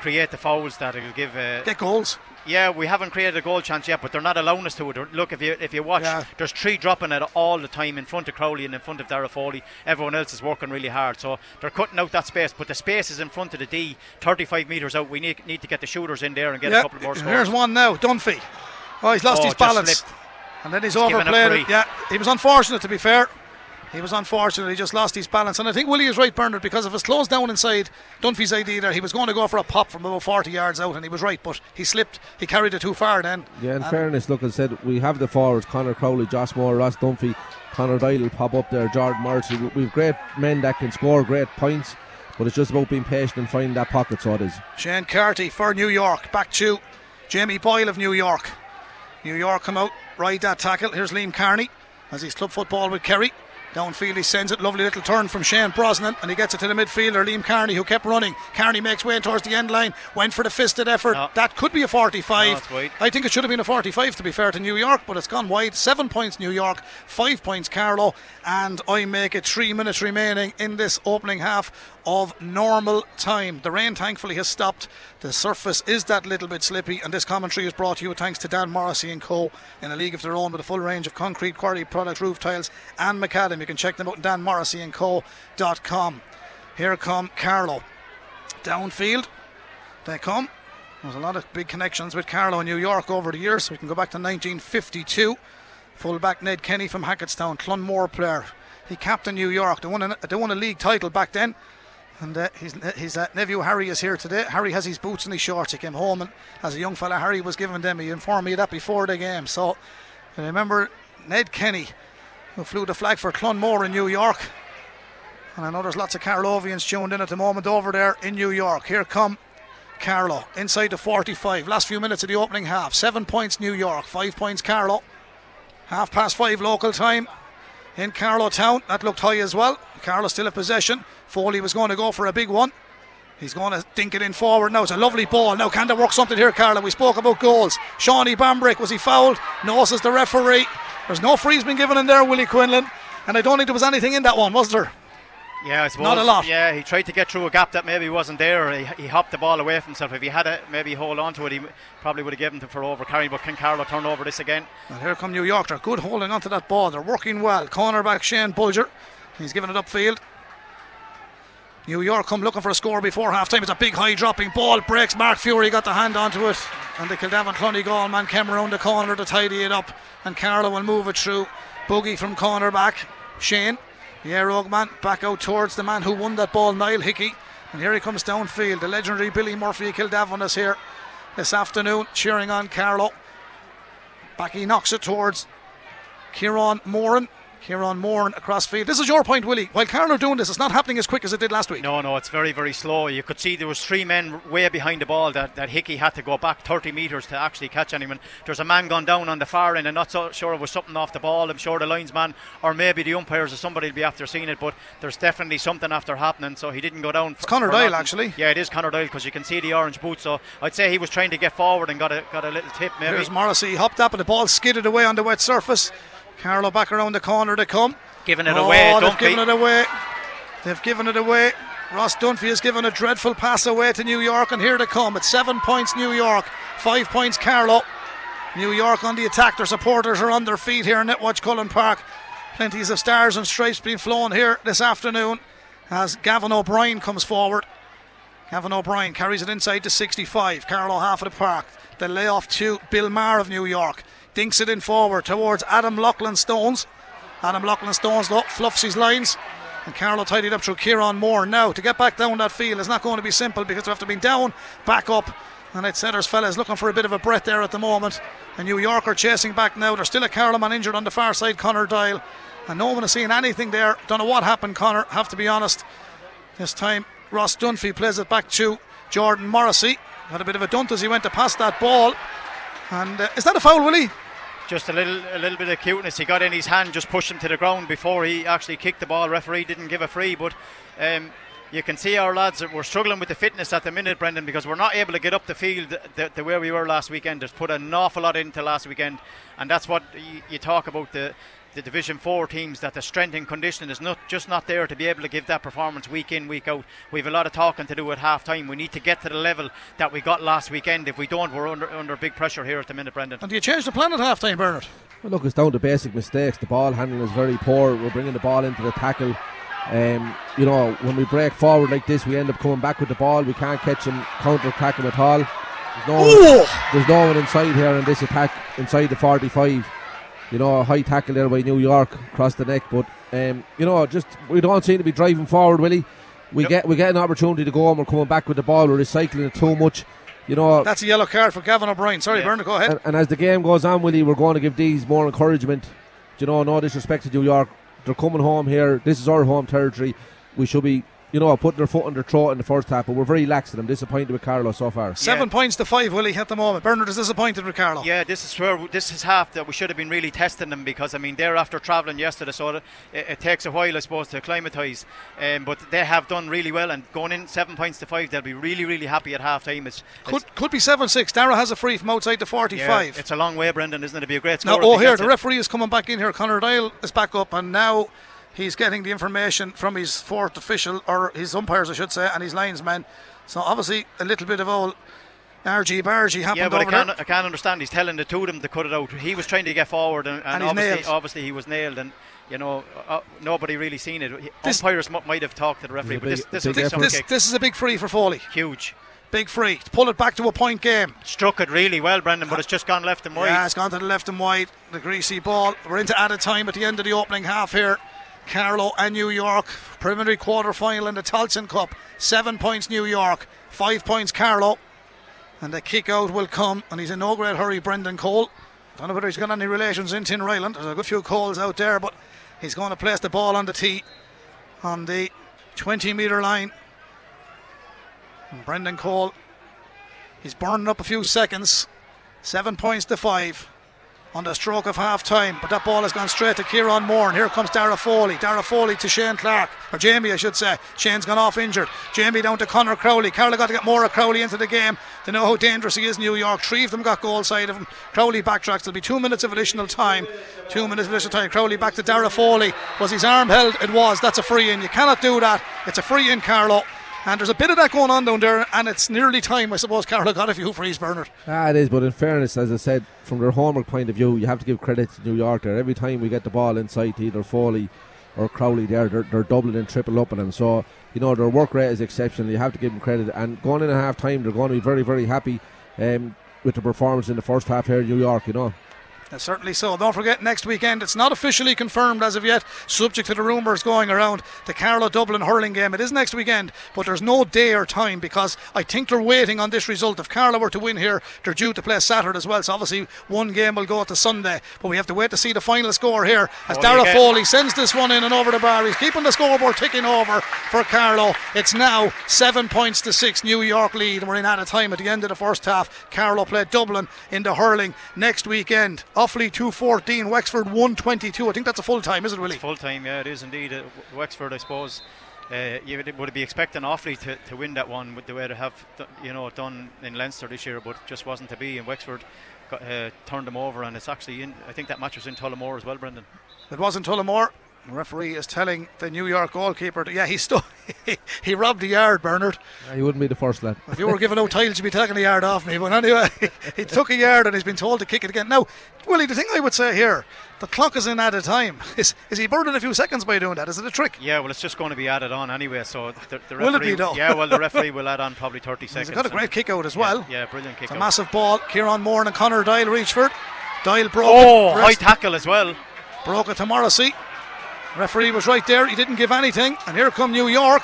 create the fouls that it'll give. Get goals. Yeah, we haven't created a goal chance yet, but they're not allowing us to. Look, if you watch, there's 3 dropping it all the time in front of Crowley and in front of Dara Foley. Everyone else is working really hard, so they're cutting out that space. But the space is in front of the D, 35 metres out. We need to get the shooters in there and get a couple more scores. Here's one now, Dunphy. Oh, he's lost his balance. Slipped. And then he's overplayed it. Yeah, he was unfortunate, to be fair. He was unfortunate. He just lost his balance. And I think Willie is right, Bernard, because if it's closed down inside Dunphy's idea there, he was going to go for a pop from about 40 yards out, and he was right, but he slipped. He carried it too far then. Yeah, in fairness, look, as I said, we have the forwards, Conor Crowley, Josh Moore, Ross Dunphy, Conor Dial will pop up there, Jordan Morrissey. We've great men that can score great points, but it's just about being patient and finding that pocket, so it is. Shane Carty for New York. Back to Jamie Boyle of New York. New York come out, ride that tackle. Here's Liam Carney as he's club football with Kerry. Downfield he sends it, lovely little turn from Shane Brosnan, and he gets it to the midfielder Liam Carney, who kept running. Carney makes way towards the end line, went for the fisted effort. No. That could be a 45. No, I think it should have been a 45 to be fair to New York, but it's gone wide. 7 points New York, 5 points Carlow, and I make it 3 minutes remaining in this opening half of normal time. The rain thankfully has stopped. The surface is that little bit slippy, and this commentary is brought to you thanks to Dan Morrissey and Co. in a league of their own with a full range of concrete quarry products, roof tiles and macadam. You can check them out at danmorrisseyandco.com. Here come Carlow. Downfield they come. There's a lot of big connections with Carlow and New York over the years, so we can go back to 1952. Full back Ned Kenny from Hackettstown, Clonmore player. He captained New York. They won a league title back then. And his nephew Harry is here today. Harry has his boots and his shorts. He came home, and as a young fella Harry was giving them. He informed me of that before the game. So I remember Ned Kenny, who flew the flag for Clonmore in New York. And I know there's lots of Carlovians tuned in at the moment over there in New York. Here come Carlow inside the 45. Last few minutes of the opening half. 7 points New York, 5 points Carlow. 5:30 local time in Carlow Town. That looked high as well. Carlow still in possession. Foley was going to go for a big one. He's going to dink it in forward now. It's a lovely ball. Now can they work something here, Carlow? We spoke about goals. Shawnee Bambrick, was he fouled? No, says the referee. There's no free's been given in there, Willie Quinlan, and I don't think there was anything in that one, was there? Yeah, I suppose. Not a lot. Yeah, he tried to get through a gap that maybe wasn't there. He hopped the ball away from himself. If he had it, maybe hold on to it, he probably would have given him for overcarrying. But can Carlow turn over this again? And here come New York. They're good holding onto that ball. They're working well. Cornerback Shane Bulger, he's giving it upfield. New York come looking for a score before half time. It's a big high dropping ball, breaks. Mark Fury got the hand onto it, and the Kildavin Clonegal man came around the corner to tidy it up, and Carlow will move it through. Boogie from cornerback Shane, the Éire Óg man, back out towards the man who won that ball, Niall Hickey, and here he comes downfield. The legendary Billy Murphy Kildavin is here this afternoon cheering on Carlow. Back he knocks it towards Kieran Moran. Kieran Moran across field. This is your point, Willie. While Carlow are doing this, it's not happening as quick as it did last week. No, it's very, very slow. You could see there was three men way behind the ball that Hickey had to go back 30 metres to actually catch anyone. There's a man gone down on the far end. I'm not so sure it was something off the ball. I'm sure the linesman or maybe the umpires or somebody will be after seeing it, but there's definitely something after happening, so he didn't go down. It's Conor Doyle, actually. Yeah, it is Conor Doyle, because you can see the orange boot, so I'd say he was trying to get forward and got a little tip maybe. Here's Morrissey. He hopped up and the ball skidded away on the wet surface. Carlow back around the corner to come. They've given it away. Ross Dunphy has given a dreadful pass away to New York, and here they come. It's 7 points New York, 5 points Carlow. New York on the attack. Their supporters are on their feet here in Netwatch Cullen Park. Plenties of stars and stripes being flown here this afternoon as Gavin O'Brien comes forward. Gavin O'Brien carries it inside to 65. Carlow half of the park. The layoff to Bill Maher of New York. Dinks it in forward towards Adam Lachlan-Stones. Adam Lachlan-Stones fluffs his lines, and Carlow tidied up through Kieran Moore. Now to get back down that field is not going to be simple, because they have to be down, back up, and I'd say there's fellas looking for a bit of a breath there at the moment. And New York are chasing back now. There's still a Carlow man injured on the far side, Conor Doyle, and no one is seeing anything there. Don't know what happened, Conor, have to be honest. This time Ross Dunphy plays it back to Jordan Morrissey. Had a bit of a dunt as he went to pass that ball, and is that a foul, Willie? Just a little bit of cuteness. He got in his hand, just pushed him to the ground before he actually kicked the ball. Referee didn't give a free, but you can see our lads were struggling with the fitness at the minute, Brendan, because we're not able to get up the field the way we were last weekend. It's put an awful lot into last weekend, and that's what you talk about the Division 4 teams, that the strength and conditioning is not there to be able to give that performance week in, week out. We have a lot of talking to do at half time. We need to get to the level that we got last weekend. If we don't, we're under big pressure here at the minute, Brendan. And do you change the plan at half time, Bernard? Well, look, it's down to basic mistakes. The ball handling is very poor. We're bringing the ball into the tackle. When we break forward like this, we end up coming back with the ball. We can't catch him, counter-attack him at all. There's no one inside here in this attack, inside the 45. A high tackle there by New York across the neck, but we don't seem to be driving forward, Willie. We get an opportunity to go, and we're coming back with the ball. We're recycling it too much. That's a yellow card for Gavin O'Brien. Sorry, yeah. Bernard, go ahead. And as the game goes on, Willie, we're going to give these more encouragement. No disrespect to New York. They're coming home here. This is our home territory. We should be you know, putting their foot under throat in the first half, but we're very lax and I'm disappointed with Carlow so far. 7 points to 5, Willie, at the moment. Bernard is disappointed with Carlow. Yeah, this is half that we should have been really testing them, because, I mean, they're after travelling yesterday, so it takes a while, I suppose, to acclimatise. But they have done really well, and going in 7 points to 5, they'll be really, really happy at half time. Could be 7-6. Dara has a free from outside the 45. Yeah, it's a long way, Brendan, isn't it? It'd be a great score. Now, here, the referee is coming back in here. Conor Dial is back up, and now he's getting the information from his fourth official, or his umpires I should say, and his linesman. So obviously a little bit of old argy bargy happened. Yeah, but I can't understand. He's telling the two of them to cut it out. He was trying to get forward and obviously he was nailed, and you know, nobody really seen it. Umpires might have talked to the referee, but this is a big free for Foley. Huge. Big free. Pull it back to a point game. Struck it really well, Brendan, but it's just gone left and wide. Yeah, it's gone to the left and wide. The greasy ball. We're into added time at the end of the opening half here. Carlow and New York, preliminary quarter final in the Tailteann Cup. 7 points New York, 5 points Carlow, and the kick out will come, and he's in no great hurry, Brendan Cole. Don't know whether he's got any relations in Tinryland. There's a good few calls out there, but he's going to place the ball on the tee on the 20 metre line, and Brendan Cole, he's burning up a few seconds. 7 points to 5 on the stroke of half time, but that ball has gone straight to Kieran Moore, and here comes Dara Foley. Dara Foley to Shane Clark, or Jamie I should say. Shane's gone off injured. Jamie down to Conor Crowley. Carlow got to get Maura Crowley into the game. They know how dangerous he is, New York. Three of them got goal side of him. Crowley backtracks. There'll be 2 minutes of additional time. 2 minutes of additional time. Crowley back to Dara Foley. Was his arm held? It was. That's a free in. You cannot do that. It's a free in, Carlow. And there's a bit of that going on down there, and it's nearly time. I suppose Carlow got a few frees, Bernard. Ah, it is, but in fairness, as I said, from their homework point of view, you have to give credit to New York there. Every time we get the ball inside to either Foley or Crowley there, they're doubling and tripling up on them. So, you know, their work rate is exceptional. You have to give them credit. And going in at half time, they're going to be very, very happy with the performance in the first half here in New York, you know. Certainly so. Don't forget, next weekend, it's not officially confirmed as of yet, subject to the rumours going around, the Carlow Dublin hurling game. It is next weekend, but there's no day or time, because I think they're waiting on this result. If Carlow were to win here, they're due to play Saturday as well, so obviously one game will go to Sunday, but we have to wait to see the final score here as Dara Foley sends this one in and over the bar. He's keeping the scoreboard ticking over for Carlow. It's now 7 points to 6 New York lead, and we're in out of time at the end of the first half. Carlow play Dublin in the hurling next weekend. Offaly 2:14, Wexford 1:22. I think that's a full time, isn't it, Willie? Full time, yeah, it is indeed. Wexford, I suppose, you would be expecting Offaly to win that one with the way they have, done in Leinster this year, but just wasn't to be. And Wexford turned them over, and it's actually in. I think that match was in Tullamore as well, Brendan. It was in Tullamore. The referee is telling the New York goalkeeper he robbed the yard, Bernard. He wouldn't be the first lad. If you were giving out tiles, you'd be taking the yard off me, but anyway he took a yard and he's been told to kick it again. Now, Willie, the thing I would say here, the clock is in added time. Is he burning a few seconds by doing that? Is it a trick? Yeah, well, it's just going to be added on anyway, so the referee will it be though? Yeah, well, the referee will add on probably 30 seconds. He's got a great kick out as well. Yeah, brilliant kick out. A massive ball. Kieran Moore and Conor Dial reach for it. Dial broke it. High tackle as well. Broke it to Morrissey. Referee was right there. He didn't give anything. And here come New York.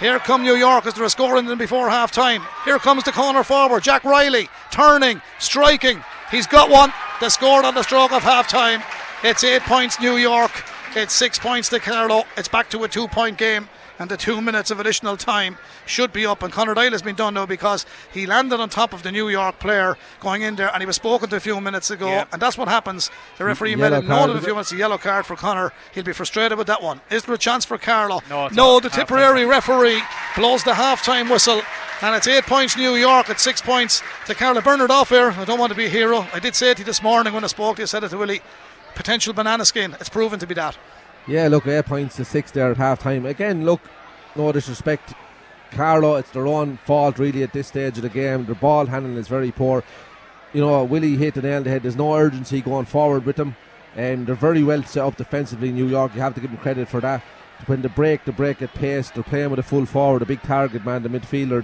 Here come New York as they're scoring them before half time. Here comes the corner forward, Jack Riley, turning, striking. He's got one. They scored on the stroke of half time. It's 8 points New York. It's 6 points to Carlow. It's back to a 2 point game. And the 2 minutes of additional time should be up. And Conor Dial has been done now, because he landed on top of the New York player going in there, and he was spoken to a few minutes ago. Yeah. And that's what happens. The referee made a note of a few minutes, a yellow card for Conor. He'll be frustrated with that one. Is there a chance for Carlow? No, the Tipperary referee blows the half-time whistle. And it's 8 points New York at 6 points to Carlow. Bernard off here. I don't want to be a hero. I did say it to you this morning when I spoke to you. I said it to Willie. Potential banana skin. It's proven to be that. Yeah, look, 8 points to 6 there at half time. Again, look, no disrespect, Carlow, it's their own fault really at this stage of the game. Their ball handling is very poor. You know, Willie hit the nail on the head. There's no urgency going forward with them. They're very well set up defensively in New York. You have to give them credit for that. When they break at pace. They're playing with a full forward, a big target man, the midfielder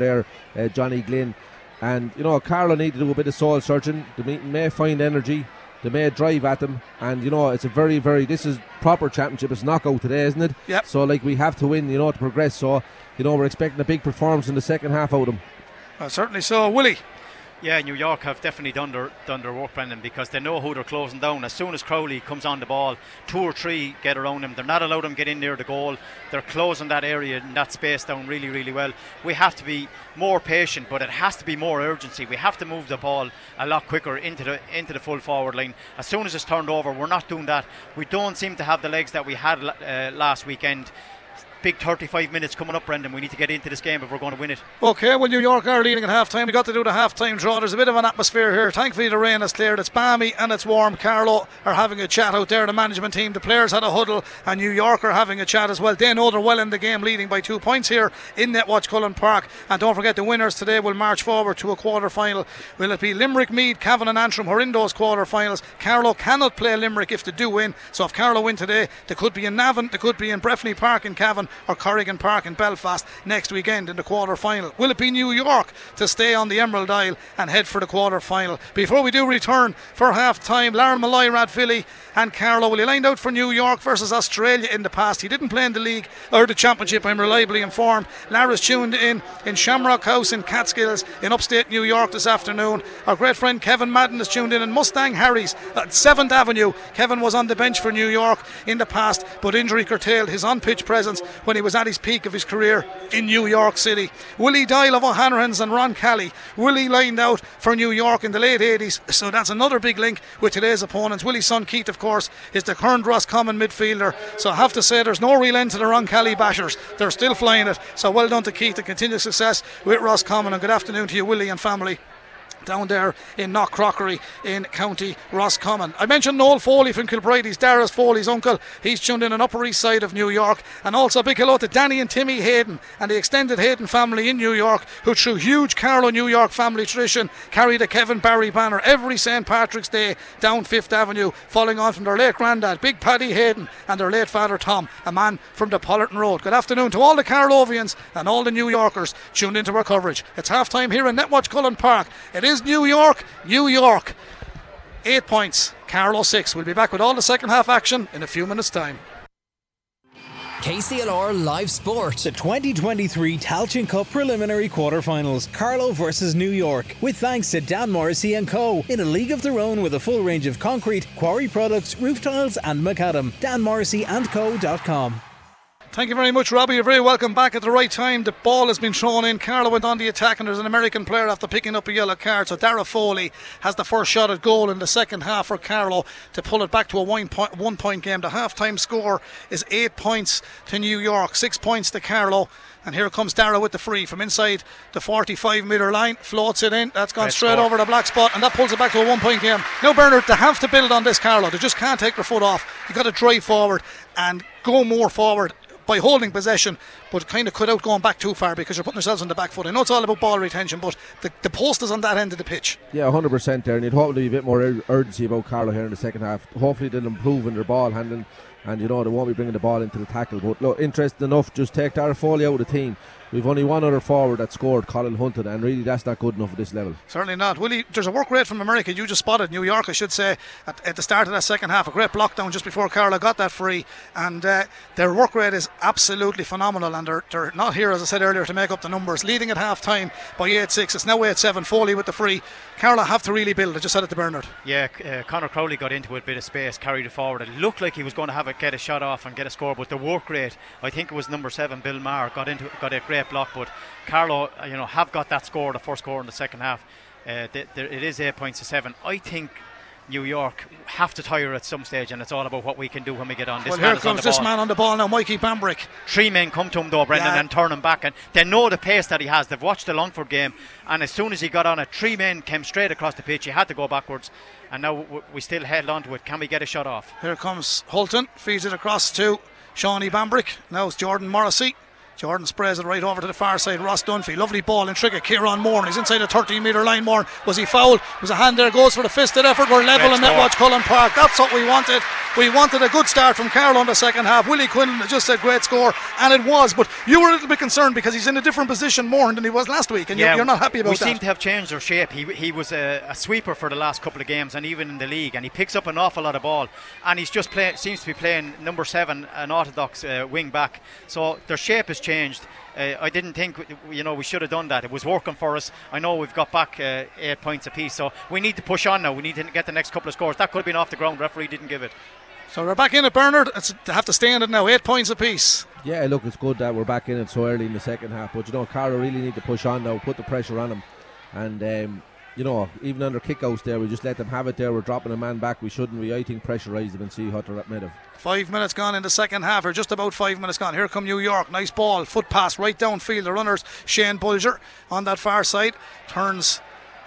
there, Johnny Glynn. And, you know, Carlow need to do a bit of soul searching. They may find energy. They may drive at them, and you know, it's a very, very, this is proper championship. It's knockout today, isn't it? Yep. So like, we have to win, you know, to progress. So, you know, we're expecting a big performance in the second half out of them. Certainly so. Willie, Yeah, New York have definitely done their work, Brendan, because they know who they're closing down. As soon as Crowley comes on the ball, two or three get around him. They're not allowed him to get in near the goal. They're closing that area and that space down really, really well. We have to be more patient, but it has to be more urgency. We have to move the ball a lot quicker into the full forward line. As soon as it's turned over, we're not doing that. We don't seem to have the legs that we had last weekend. Big 35 minutes coming up, Brendan. We need to get into this game if we're going to win it. Okay, well, New York are leading at half-time. They've got to do the half-time draw. There's a bit of an atmosphere here. Thankfully, the rain has cleared. It's balmy and it's warm. Carlow are having a chat out there, the management team. The players had a huddle and New York are having a chat as well. They know they're well in the game, leading by 2 points here in Netwatch Cullen Park. And don't forget, the winners today will march forward to a quarter-final. Will it be Limerick, Meath, Cavan and Antrim who are in those quarter-finals? Carlow cannot play Limerick if they do win. So if Carlow win today, they could be in Navan, they could be in Breffni Park in Cavan, or Corrigan Park in Belfast next weekend in the quarter-final. Will it be New York to stay on the Emerald Isle and head for the quarter-final? Before we do return for half-time, Larry Malloy, Rathvilly and Carlow. Well, he lined out for New York versus Australia in the past. He didn't play in the league or the championship, I'm reliably informed. Larry's tuned in Shamrock House in Catskills in upstate New York this afternoon. Our great friend Kevin Madden is tuned in Mustang Harry's at 7th Avenue. Kevin was on the bench for New York in the past, but injury curtailed his on-pitch presence when he was at his peak of his career in New York City. Willie Dial of O'Hanrahan's and Ron Kelly. Willie lined out for New York in the late 80s, so that's another big link with today's opponents. Willie's son Keith, of course, is the current Roscommon midfielder, so I have to say there's no real end to the Ron Kelly bashers. They're still flying it, so well done to Keith and continued success with Roscommon, and good afternoon to you, Willie and family, down there in Knock Crockery in County Roscommon. I mentioned Noel Foley from Kilbride. He's Darius Foley's uncle. He's tuned in on Upper East Side of New York. And also a big hello to Danny and Timmy Hayden and the extended Hayden family in New York, who through huge Carlow New York family tradition carry the Kevin Barry banner every St. Patrick's Day down 5th Avenue, following on from their late granddad, Big Paddy Hayden, and their late father Tom, a man from the Pollerton Road. Good afternoon to all the Carlovians and all the New Yorkers tuned into our coverage. It's half-time here in Netwatch Cullen Park. It is New York. 8 points, Carlow 6. We'll be back with all the second half action in a few minutes' time. KCLR Live Sport. The 2023 Tailteann Cup Preliminary Quarterfinals. Carlow versus New York. With thanks to Dan Morrissey & Co. In a league of their own with a full range of concrete, quarry products, roof tiles and macadam. danmorrisseyandco.com. Thank you very much, Robbie. You're very welcome back at the right time. The ball has been thrown in. Carlow went on the attack and there's an American player after picking up a yellow card. So Dara Foley has the first shot at goal in the second half for Carlow to pull it back to a 1 point game. The half-time score is 8 points to New York, 6 points to Carlow. And here comes Dara with the free from inside the 45 metre line. Floats it in. That's gone straight over the black spot and that pulls it back to a 1 point game. Now, Bernard, they have to build on this, Carlow. They just can't take their foot off. You've got to drive forward and go more forward by holding possession, but kind of cut out going back too far because you're putting yourselves on the back foot. I know it's all about ball retention, but the post is on that end of the pitch. Yeah, 100% there, and you'd hope there'll be a bit more urgency about Carlow here in the second half. Hopefully they'll improve in their ball handling, and you know they won't be bringing the ball into the tackle. But look, interesting enough, just take Dara Foley out of the team. We've only one other forward that scored, Colin Hunton, and really that's not good enough at this level. Certainly not. Willie, there's a work rate from America. You just spotted New York, I should say, at the start of that second half. A great block down just before Carlow got that free, and their work rate is absolutely phenomenal, and they're not here, as I said earlier, to make up the numbers. Leading at half-time by 8-6. It's now 8-7. Foley with the free. Carlow have to really build. I just said it to Bernard. Yeah, Conor Crowley got into a bit of space, carried it forward. It looked like he was going to get a shot off and get a score, but the work rate, I think it was number 7, Bill Maher, got a great block, but Carlow, you know, have got that score, the first score in the second half. It is 8 points to 7. I think New York have to tire at some stage, and it's all about what we can do when we get on. This well, here comes this man on the ball now, Mikey Bambrick. Three men come to him though, Brendan, and turn him back, and they know the pace that he has. They've watched the Longford game, and as soon as he got on it, three men came straight across the pitch. He had to go backwards, and now we still held on to it. Can we get a shot off? Here comes Hulton, feeds it across to Shawnee Bambrick. Now it's Jordan Morrissey. Jordan sprays it right over to the far side. Ross Dunphy, lovely ball and trigger. Kieran Moore, and he's inside the 13 metre line. Moore, was he fouled? Was a hand there, goes for the fisted effort. We're level in Netwatch Cullen Park. That's what we wanted. We wanted a good start from Carlow in the second half. Willie Quinlan just a great score, and it was, but you were a little bit concerned because he's in a different position more than he was last week, and you're not happy about that. We seem to have changed our shape. He was a sweeper for the last couple of games, and even in the league, and he picks up an awful lot of ball, and he's just seems to be playing number 7, an orthodox wing back, so their shape is changed. I didn't think, we should have done that. It was working for us. I know we've got back 8 points apiece, so we need to push on now. We need to get the next couple of scores. That could have been off the ground. Referee didn't give it. So we're back in it, Bernard. They have to stay in it now, 8 points apiece. Yeah, look, it's good that we're back in it so early in the second half. But, Cara really need to push on now, put the pressure on them. And, even under kick-outs there, we just let them have it there. We're dropping a man back. We shouldn't. I think pressurise them and see what they're made of. 5 minutes gone in the second half, or just about 5 minutes gone. Here come New York. Nice ball. Foot pass right downfield. The runners, Shane Bulger on that far side. Turns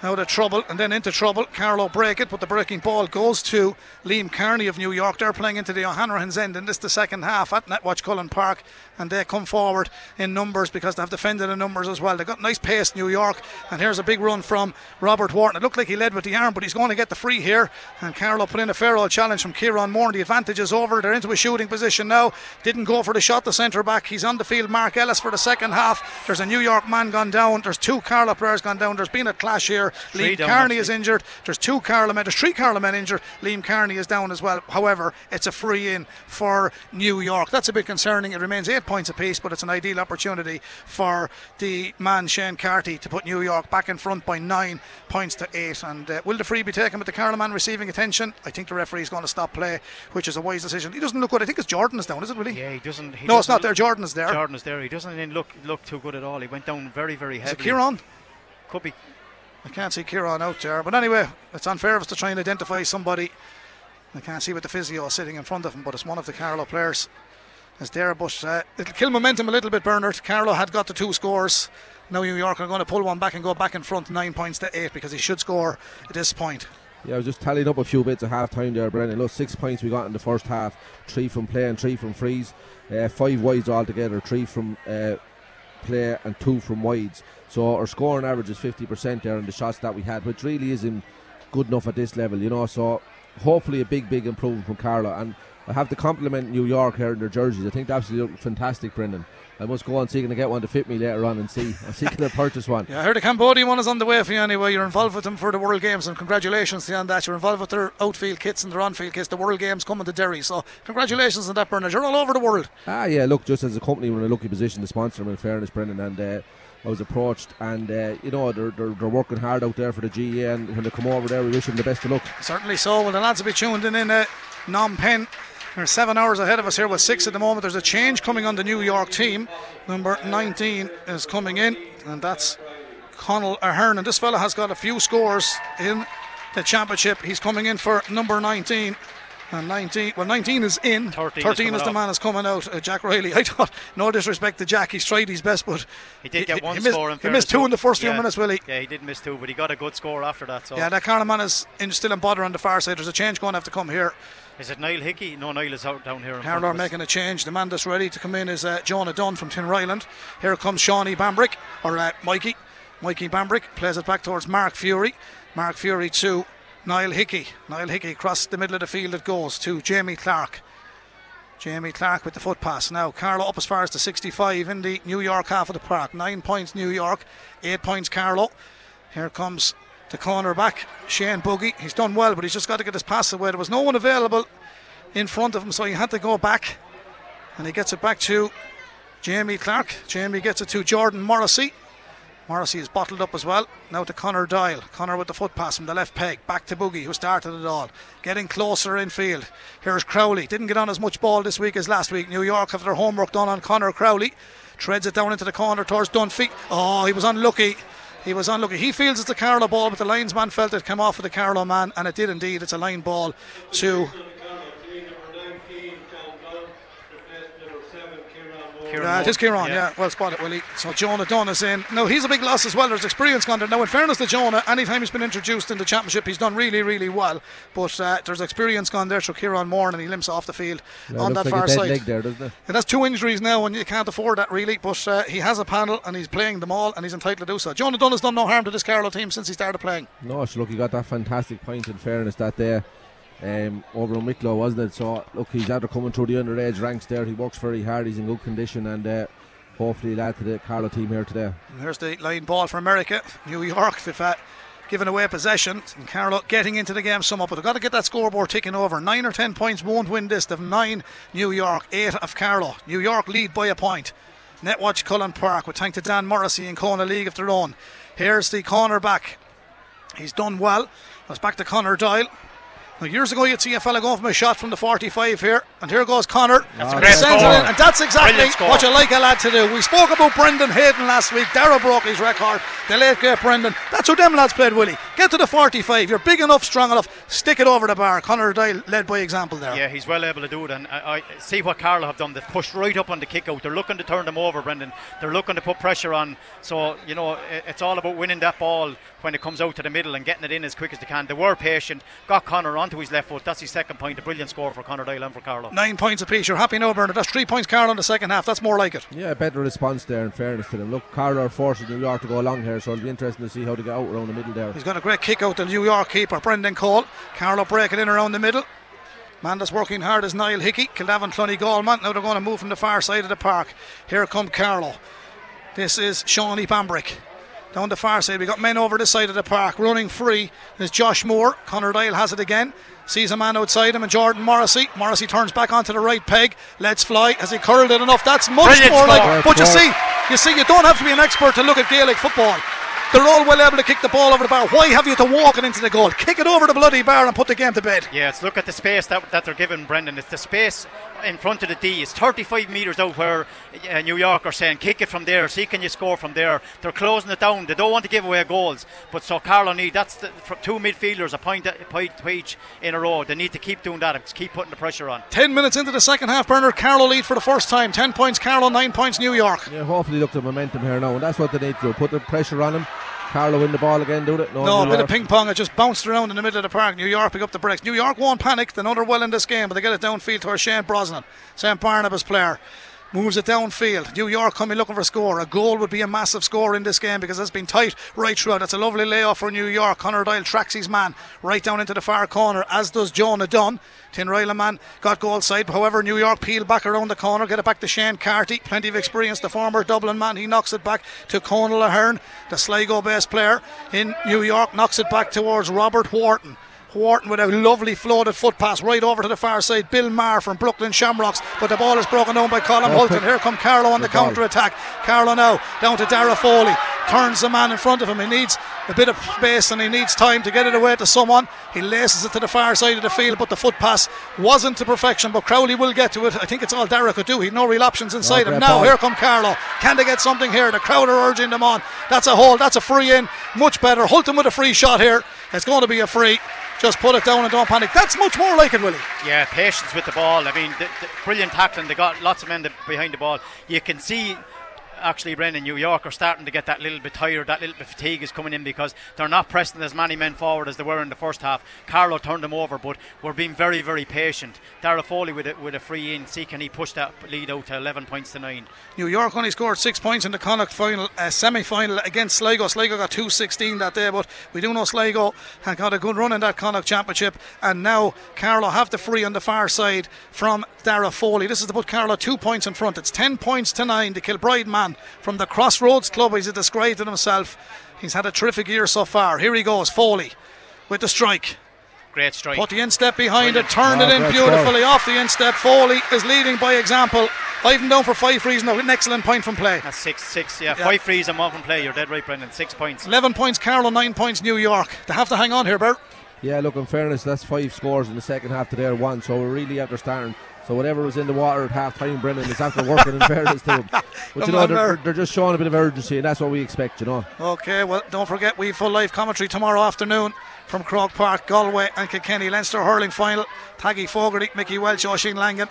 out of trouble and then into trouble. Carlo break it, but the breaking ball goes to Liam Kearney of New York. They're playing into the O'Hanrahan's end, and this the second half at Netwatch Cullen Park, and they come forward in numbers because they've defended in numbers as well. They've got nice pace, New York, and here's a big run from Robert Wharton. It looked like he led with the arm, but he's going to get the free here, and Carlo put in a fair old challenge from Kieran Moore. The advantage is over. They're into a shooting position now. Didn't go for the shot, the centre back. He's on the field, Mark Ellis, for the second half. There's a New York man gone down. There's two Carlo players gone down. There's been a clash here. Liam Kearney is injured. There's two Carlo men. There's three Carlo men injured. Liam Kearney is down as well. However, it's a free in for New York. That's a bit concerning. It remains 8 points apiece, but it's an ideal opportunity for the man Shane Carty to put New York back in front by 9 points to 8. And will the free be taken with the Carlo man receiving attention? I think the referee's going to stop play, which is a wise decision. He doesn't look good. I think it's Jordan is down, is it, Willie? Yeah, he doesn't. He no, doesn't it's not there. Jordan is there. Jordan is there. He doesn't look too good at all. He went down very, very heavily. Is it Kieran? Could be. I can't see Kieran out there, but anyway, it's unfair of us to try and identify somebody. I can't see with the physio sitting in front of him, but it's one of the Carlo players is there, but it'll kill momentum a little bit, Bernard. Carlo had got the two scores. Now New York are going to pull one back and go back in front 9 points to 8 because he should score at this point. Yeah, I was just tallying up a few bits at half time there, Brennan. Look, 6 points we got in the first half, 3 from play and 3 from frees, 5 wides altogether, 3 from play and 2 from wides. So our scoring average is 50% there in the shots that we had, which really isn't good enough at this level, So hopefully a big improvement from Carlo. And I have to compliment New York here in their jerseys. I think they absolutely look fantastic, Brendan. I must go on seeking to get one to fit me later on and see. I'm seeking to purchase one. Yeah, I heard the Cambodian one is on the way for you anyway. You're involved with them for the World Games, and congratulations to you on that. You're involved with their outfield kits and their on-field kits. The World Games coming to Derry, so congratulations on that, Bernard. You're all over the world. Yeah, look, just as a company, we're in a lucky position to sponsor them, in fairness, Brendan, and I was approached, and they're working hard out there for the GAA, and when they come over there, we wish them the best of luck. Certainly so. Well, the lads will be tuned in Phnom Penh. There's 7 hours ahead of us here with 6 at the moment. There's a change coming on the New York team. Number 19 is coming in, and that's Conal Ahern. And this fella has got a few scores in the championship. He's coming in for number 19. And 19 is in. 13 is the man is coming out. Jack Riley. I thought, no disrespect to Jack, he's tried his best, but he did get one score. He missed two in the first few minutes, Willie. Yeah, he did miss two, but he got a good score after that. So yeah, that Carlo man is still in bother on the far side. There's a change going to have to come here. Is it Niall Hickey? No, Niall is out down here. Carlo making a change. The man that's ready to come in is Jonah Dunn from Tinryland. Here comes Shawnee Bambrick, or Mikey. Mikey Bambrick plays it back towards Mark Fury. Mark Fury to Niall Hickey. Niall Hickey across the middle of the field. It goes to Jamie Clark. Jamie Clark with the foot pass. Now Carlo up as far as the 65 in the New York half of the park. 9 points New York, 8 points Carlo. Here comes the corner back, Shane Boogie. He's done well, but he's just got to get his pass away. There was no one available in front of him, so he had to go back, and he gets it back to Jamie Clark. Jamie gets it to Jordan Morrissey. Morrissey is bottled up as well. Now to Connor Dial. Connor with the foot pass from the left peg. Back to Boogie, who started it all. Getting closer in field. Here's Crowley. Didn't get on as much ball this week as last week. New York have their homework done on Connor Crowley. Treads it down into the corner towards Dunphy. Oh, he was unlucky. He feels it's a Carlo ball, but the linesman felt it came off of the Carlo man, and it did indeed. It's a line ball to Kieran. Yeah, well spotted, Willie. So Jonah Dunn is in. Now he's a big loss as well. There's experience gone there. Now in fairness to Jonah, anytime he's been introduced in the championship, he's done really, really well. But there's experience gone there through Kieran Moore, and he limps off the field on that far side. Leg there, doesn't it? And that's 2 injuries now, and you can't afford that really. But he has a panel, and he's playing them all, and he's entitled to do so. Jonah Dunn has done no harm to this Carlo team since he started playing. No, look, he got that fantastic point in fairness that day. Over in Wicklow, wasn't it? So look, he's after coming through the underage ranks there. He works very hard, he's in good condition, and hopefully he'll add to the Carlo team here today. And here's the line ball for America. New York they've given away possession, and Carlo getting into the game somewhat, but they've got to get that scoreboard ticking over. 9 or 10 points won't win this. They've 9 New York, 8 of Carlo. New York lead by a point. Netwatch Cullen Park. We thank to Dan Morrissey and Co in a league of their own. Here's the corner back. He's done well. That's back to Connor Doyle. Now, years ago, you'd see a fella going from a shot from the 45 here, and here goes Connor. That's a great sends score. It in, and that's exactly what you like a lad to do. We spoke about Brendan Hayden last week. Darragh broke his record. The late great Brendan. That's who them lads played, Willie. Get to the 45. You're big enough, strong enough. Stick it over the bar. Connor Doyle led by example there. Yeah, he's well able to do it, and I see what Carlow have done. They've pushed right up on the kick out. They're looking to turn them over, Brendan. They're looking to put pressure on. So, you know, it's all about winning that ball when it comes out to the middle and getting it in as quick as they can. They were patient. Got Connor on to his left foot. That's his second point. A brilliant score for Conor Doyle and for Carlow. 9 points apiece. You're happy now, Bernard. That's 3 points Carlow in the second half. That's more like it. Yeah, a better response there in fairness to them. Look, Carlow are forcing New York to go along here, so it'll be interesting to see how they get out around the middle there. He's got a great kick out, the New York keeper, Brendan Cole. Carlow breaking in around the middle. Man that's working hard is Niall Hickey. Kildavin Clonegal. Now they're going to move from the far side of the park. Here come Carlow. This is Shawnee Bambrick. Down the far side, we've got men over this side of the park. Running free is Josh Moore. Connor Doyle has it again. Sees a man outside him and Jordan Morrissey. Morrissey turns back onto the right peg. Let's fly. Has he curled it enough? That's much brilliant more like. But you see, you don't have to be an expert to look at Gaelic football. They're all well able to kick the ball over the bar. Why have you to walk it into the goal? Kick it over the bloody bar and put the game to bed. Yeah, it's look at the space that they're giving, Brendan. It's the space in front of the D. It's 35 metres out where New York are saying, kick it from there, see can you score from there. They're closing it down. They don't want to give away goals. But so Carlow need, that's for two midfielders, a point each in a row. They need to keep doing that and keep putting the pressure on. 10 minutes into the second half, Bernard, Carlow lead for the first time. 10 points Carlow, 9 points New York. Yeah, hopefully look at the momentum here now. And that's what they need to do, put the pressure on them. Carlow win the ball again, do it? No, a bit of ping pong. It just bounced around in the middle of the park. New York pick up the breaks. New York won't panic. They know they're well in this game, but they get it downfield to Shane Brosnan. St Barnabas player moves it downfield. New York coming looking for a score. A goal would be a massive score in this game because it's been tight right throughout. That's a lovely layoff for New York. Connor Doyle tracks his man right down into the far corner, as does Jonah Dunn. Tinryland man got goal side. However, New York peel back around the corner, get it back to Shane Carty. Plenty of experience, the former Dublin man. He knocks it back to Conal O'Hearn, the Sligo based player in New York. Knocks it back towards Robert Wharton with a lovely floated foot pass right over to the far side. Bill Maher from Brooklyn Shamrocks, but the ball is broken down by Colin Hulton. Here come Carlow on the counter attack. Carlow now down to Darragh Foley. Turns the man in front of him. He needs a bit of space and he needs time to get it away to someone. He laces it to the far side of the field, but the foot pass wasn't to perfection, but Crowley will get to it. I think it's all Darragh could do. He'd no real options inside him. Now here come Carlow. Can they get something here? The crowd are urging them on. That's a hold. That's a free in. Much better. Hulton with a free shot here. It's going to be a free. Just put it down and don't panic. That's much more like it, Willie. Yeah, patience with the ball. I mean, the brilliant tackling. They got lots of men behind the ball. You can see, actually, Brendan, New York are starting to get that little bit tired. That little bit fatigue is coming in because they're not pressing as many men forward as they were in the first half. Carlow turned them over, but we're being very, very patient. Darragh Foley with a free in. See, can he push that lead out to 11 points to 9? New York only scored 6 points in the Connacht final semi-final against Sligo. Sligo got 2-16 that day, but we do know Sligo had got a good run in that Connacht Championship, and now Carlow have the free on the far side from Darragh Foley. This is to put Carlow 2 points in front. It's 10 points to 9. The Kilbride man from the Crossroads Club, as he described it himself. He's had a terrific year so far. Here he goes, Foley with the strike. Great strike. Put the instep behind it, turned it in beautifully. Off the instep, Foley is leading by example. 5 and down for 5 frees now. An excellent point from play. That's 6-6, yeah. 5 frees and 1 from play. You're dead right, Brendan. 6 points. 11 points Carlow, 9 points New York. They have to hang on here, Bert. Yeah, look, in fairness, that's 5 scores in the second half to their 1, so we're really after starting. So whatever was in the water at half time, Brendan, is after working in fairness to him. But you know, they're just showing a bit of urgency, and that's what we expect, you know. Okay, well, don't forget we have full live commentary tomorrow afternoon from Croke Park, Galway and Kilkenny. Leinster hurling final. Taggy Fogarty, Mickey Welch, Oisín Langan.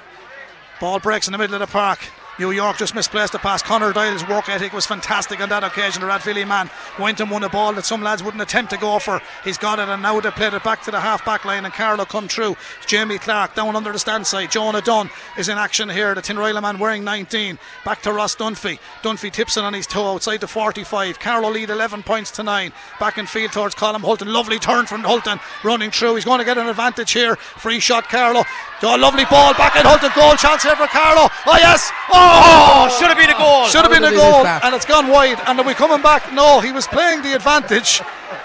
Ball breaks in the middle of the park. New York just misplaced the pass. Connor Doyle's work ethic was fantastic on that occasion. The Rathvilly man went and won a ball that some lads wouldn't attempt to go for. He's got it, and now they played it back to the half-back line, and Carlow come through. Jamie Clark down under the stand side. Jonah Dunn is in action here. The Tinryland man wearing 19. Back to Ross Dunphy. Dunphy tips it on his toe outside the 45. Carlow lead 11 points to 9. Back in field towards Colm Hulton. Lovely turn from Hulton running through. He's going to get an advantage here. Free shot, Carlow. Oh, lovely ball back in Hulton. Goal chance here for Carlow. Oh, yes. Oh, should have been a goal. Should have been a goal, and it's gone wide. And are we coming back? No, he was playing the advantage.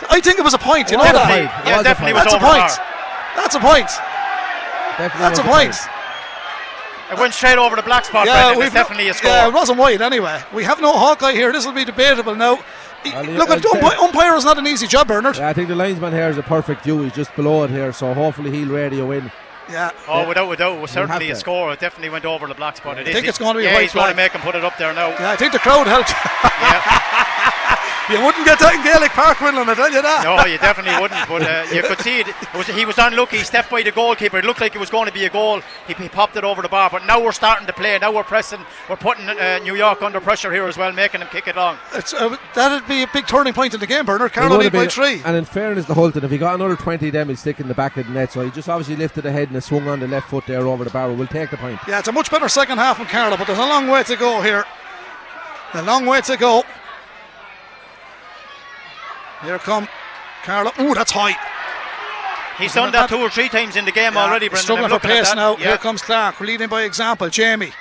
I think it was a point. You know that? Yeah, definitely. That's a point. That's a point. It went straight over the black spot. Yeah, it was definitely a score. Yeah, it wasn't wide anyway. We have no Hawkeye here. This will be debatable now. Well, look, umpire is not an easy job, Bernard. Yeah, I think the linesman here is a perfect view. He's just below it here, so hopefully he'll radio in. Yeah. Oh, yeah. Without a doubt, it was certainly a score. It definitely went over the black spot. Yeah. I think it's going to be a white flag. He's going to make him put it up there now. Yeah, I think the crowd helped. You wouldn't get that in Gaelic Park, Winland, I tell you that. No, you definitely wouldn't, but you could see it was, he was unlucky. He stepped by the goalkeeper. It looked like it was going to be a goal. He popped it over the bar, but now we're starting to play. Now we're pressing. We're putting New York under pressure here as well, making them kick it long. That'd be a big turning point in the game, Bernard. Carroll lead by 3. And in fairness to Hulton, if he got another 20 of them, he'd stick in the back of the net. So he just obviously lifted the head and swung on the left foot there over the barrel. We'll take the point. Yeah, it's a much better second half from Carroll, but there's a long way to go here. A long way to go. Here come Carlo. Ooh, that's high. He's done that 2 or 3 times in the game already, Brendan. Struggling for pace now. Yeah. Here comes Clark. We're leading by example. Jamie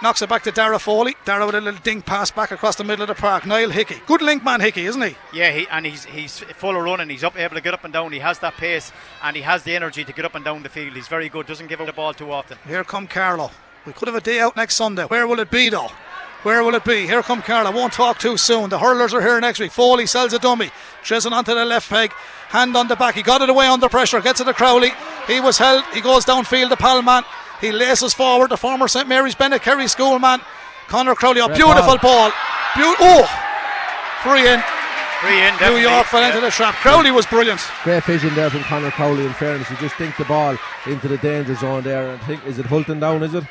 knocks it back to Dara Foley. Dara with a little dink pass back across the middle of the park. Niall Hickey. Good link man, Hickey, isn't he? Yeah, he's full of running. He's able to get up and down. He has that pace and he has the energy to get up and down the field. He's very good. Doesn't give up the ball too often. Here come Carlo. We could have a day out next Sunday. Where will it be, though? Where will it be? Here come Carla. Won't talk too soon. The hurlers are here next week. Foley sells a dummy. Tristan onto the left peg. Hand on the back. He got it away under pressure. Gets it to Crowley. He was held. He goes downfield. The Palman. He laces forward. The former St Mary's Bennett Kerry schoolman. Conor Crowley. A beautiful ball. Free in. New York fell into the trap. Crowley was brilliant. Great vision there from Conor Crowley, in fairness. He just dinked the ball into the danger zone there. And I think, is it Hulton down, is it?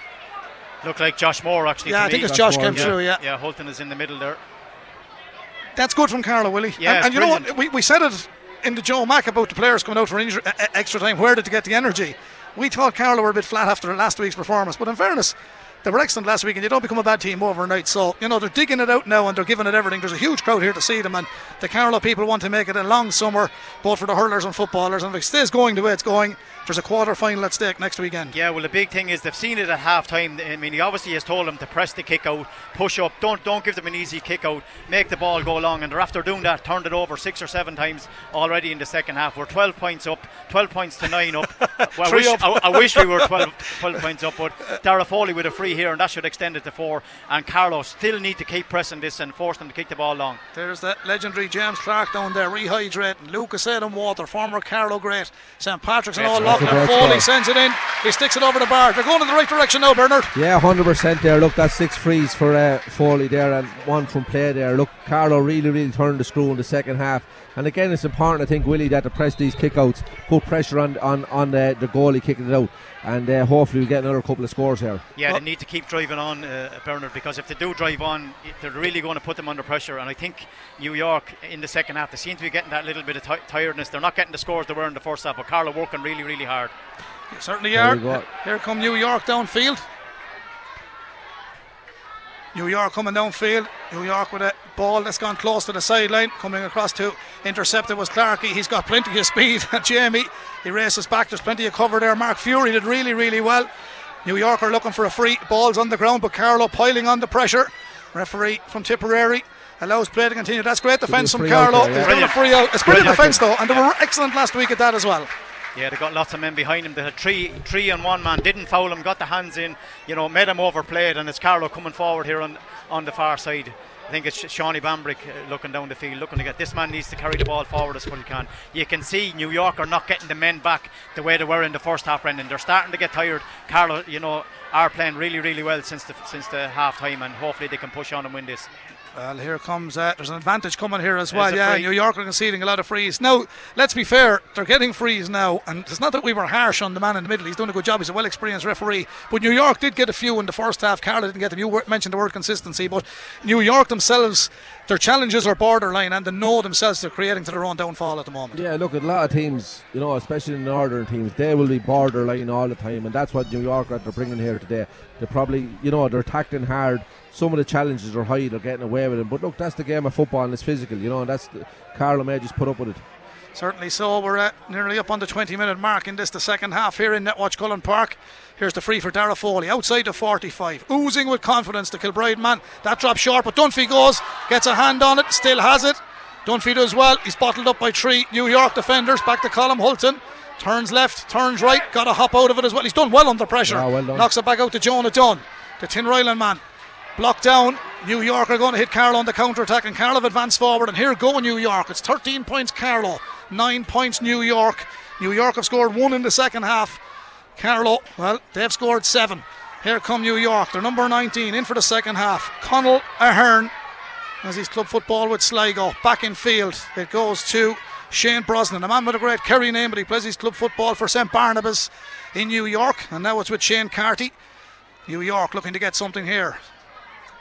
Looked like Josh Moore actually. Yeah, I think it's Josh came through. Yeah. Yeah, Hulton is in the middle there. That's good from Carlo, Willie. Yeah, and you know what? We said it in the Joe Mack about the players coming out for extra time. Where did they get the energy? We thought Carlo were a bit flat after last week's performance, but in fairness, they were excellent last week, and you don't become a bad team overnight. So you know they're digging it out now, and they're giving it everything. There's a huge crowd here to see them, and the Carlo people want to make it a long summer, both for the hurlers and footballers. And if it stays going the way it's going, there's a quarter final at stake next weekend. Yeah, well, the big thing is they've seen it at half time. I mean, he obviously has told them to press the kick out, push up, don't give them an easy kick out, make the ball go long, and they're after doing that, turned it over 6 or 7 times already in the second half. We're 12 points up, 12 points to 9 up. Well, I wish we were 12 points up, but Dara Foley with a free here, and that should extend it to 4, and Carlo still need to keep pressing this and force them to kick the ball long. There's that legendary James Clark down there rehydrating. Lucas Adam Water, former Carlo great, St Patrick's and all that. And Foley sends it in. He sticks it over the bar. They're going in the right direction now, Bernard. Yeah, 100% there. Look, that's 6 frees for Foley there, and 1 from play there. Look, Carlo really turned the screw in the second half. And again, it's important, I think, Willie, that to press these kickouts, put pressure on the goalie kicking it out, and hopefully we'll get another couple of scores here. Yeah, they need to keep driving on, Bernard, because if they do drive on, they're really going to put them under pressure. And I think New York in the second half, they seem to be getting that little bit of tiredness. They're not getting the scores they were in the first half, but Carlo working really, really hard. You certainly are. Here come New York downfield. New York coming downfield. New York with a ball that's gone close to the sideline. Coming across to intercept it was Clarkey. He's got plenty of speed. Jamie, he races back. There's plenty of cover there. Mark Fury did really, really well. New York are looking for a free. Ball's on the ground, but Carlo piling on the pressure. Referee from Tipperary allows play to continue. That's great defence from Carlo. He's given a free out. It's brilliant defence though, and they were excellent last week at that as well. Yeah, they got lots of men behind him. They had three and one man, didn't foul him, got the hands in, you know, made him overplayed, and it's Carlo coming forward here on the far side. I think it's Shawnee Bambrick looking down the field, looking to get this man needs to carry the ball forward as well he can. You can see New York are not getting the men back the way they were in the first half, Brendan. They're starting to get tired. Carlo, you know, are playing really, really well since the half time, and hopefully they can push on and win this. Well, here comes there's an advantage coming here as well. Yeah, New York are conceding a lot of frees. Now, let's be fair, they're getting frees now, and it's not that we were harsh on the man in the middle. He's doing a good job. He's a well-experienced referee. But New York did get a few in the first half. Carlo didn't get them. You mentioned the word consistency, but New York themselves, their challenges are borderline, and they know themselves they're creating to their own downfall at the moment. Yeah, look, a lot of teams, you know, especially in the northern teams, they will be borderline all the time, and that's what New York are bringing here today. They're probably, you know, they're tackling hard. Some of the challenges are high, they're getting away with them. But look, that's the game of football, and it's physical, you know, and that's Carlo may just put up with it. Certainly so. We're nearly up on the 20-minute mark in the second half here in Netwatch Cullen Park. Here's the free for Dara Foley, outside the 45. Oozing with confidence, the Kilbride man. That drops short, but Dunphy goes, gets a hand on it, still has it. Dunphy does well. He's bottled up by 3 New York defenders. Back to Colm Hulton. Turns left, turns right, got to hop out of it as well. He's done well under pressure. Yeah, well done. Knocks it back out to Jonah Dunn, the Tinryland man. Blocked down. New York are going to hit Carlow on the counter-attack, and Carlow advance forward, and here go New York. It's 13 points Carlow, 9 points New York. New York have scored 1 in the second half. Carlow, well, they've scored 7. Here come New York. They're number 19 in for the second half. Conall Ahern as he's club football with Sligo. Back in field it goes to Shane Brosnan, a man with a great Kerry name, but he plays his club football for St Barnabas in New York, and now it's with Shane Carty. New York looking to get something here.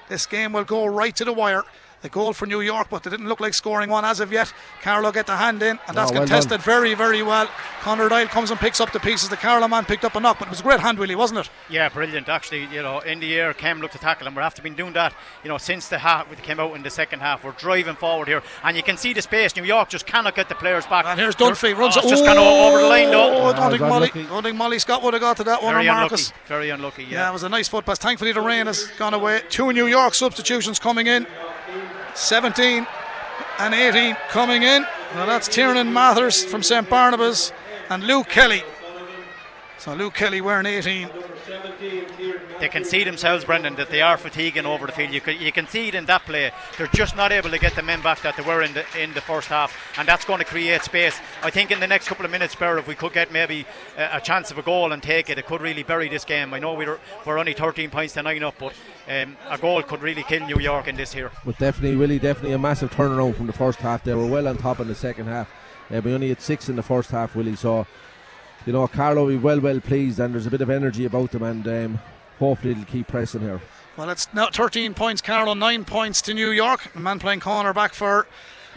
This game will go right to the wire. The goal for New York, but they didn't look like scoring one as of yet. Carlow get the hand in, and that's contested very, very well. Conor Dyle comes and picks up the pieces. The Carlow man picked up a knock, but it was a great hand, Willie, wasn't it? Yeah, brilliant. Actually, you know, in the air, Cam looked to tackle him. We're after been doing that, you know, since the half we came out in the second half. We're driving forward here, and you can see the space. New York just cannot get the players back. And here's Dunphy. Runs it. Just kind of over the line, though. I don't think Molly Scott would have got to that one. Very unlucky. Very unlucky. Yeah, it was a nice foot pass. Thankfully, the rain has gone away. 2 New York substitutions coming in. 17 and 18 coming in. Now that's Tiernan Mathers from St Barnabas and Luke Kelly. So Luke Kelly wearing 18. They can see themselves, Brendan, that they are fatiguing over the field. You can see it in that play. They're just not able to get the men back that they were in the first half, and that's going to create space. I think in the next couple of minutes, Barrett, if we could get maybe a chance of a goal and take it, it could really bury this game. I know we're only 13 points to 9 up, but a goal could really kill New York in this here. But definitely, really, definitely a massive turnaround from the first half. They were well on top in the second half. We only had 6 in the first half, Willie, so... You know, Carlow will be well pleased, and there's a bit of energy about them, and hopefully they'll keep pressing here. Well, it's now 13 points Carlow, 9 points to New York. The man playing corner back for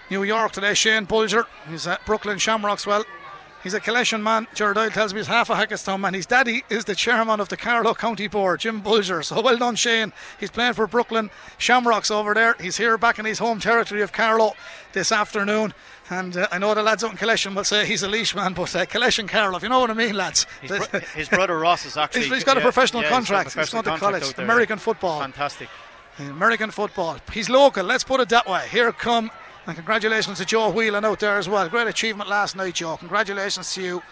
New York today, Shane Bulger. He's at Brooklyn Shamrocks. Well, he's a Cashel man. Gerard Doyle tells me he's half a Hackestown man. His daddy is the chairman of the Carlow County Board, Jim Bulger. So well done, Shane. He's playing for Brooklyn Shamrocks over there. He's here back in his home territory of Carlow this afternoon. And I know the lads out in Kileshan will say he's a leash man, but Kileshan Carlow, if you know what I mean, lads. His brother Ross is actually... he's got a professional contract. He's going to college. American football. Fantastic. American football. He's local, let's put it that way. Here come... And congratulations to Joe Whelan out there as well. Great achievement last night, Joe. Congratulations to you.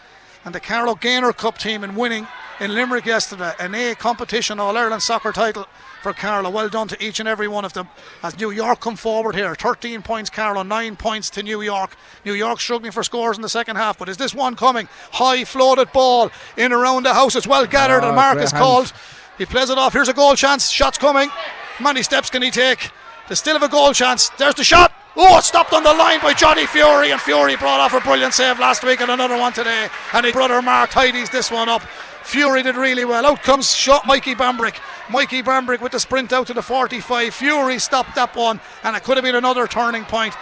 And the Carlow Gaynor Cup team in winning in Limerick yesterday. An A competition All-Ireland soccer title for Carlow. Well done to each and every one of them as New York come forward here. 13 points Carlow, 9 points to New York. New York struggling for scores in the second half, but is this one coming? High floated ball in around the house. It's well gathered, and Mark is called. He plays it off. Here's a goal chance. Shot's coming. How many steps can he take? They still have a goal chance. There's the shot. Oh, it's stopped on the line by Johnny Fury, and Fury brought off a brilliant save last week and another one today, and his brother Mark tidies this one up. Fury did really well. Out comes shot Mikey Bambrick. Mikey Bambrick with the sprint out to the 45. Fury stopped that one, and it could have been another turning point.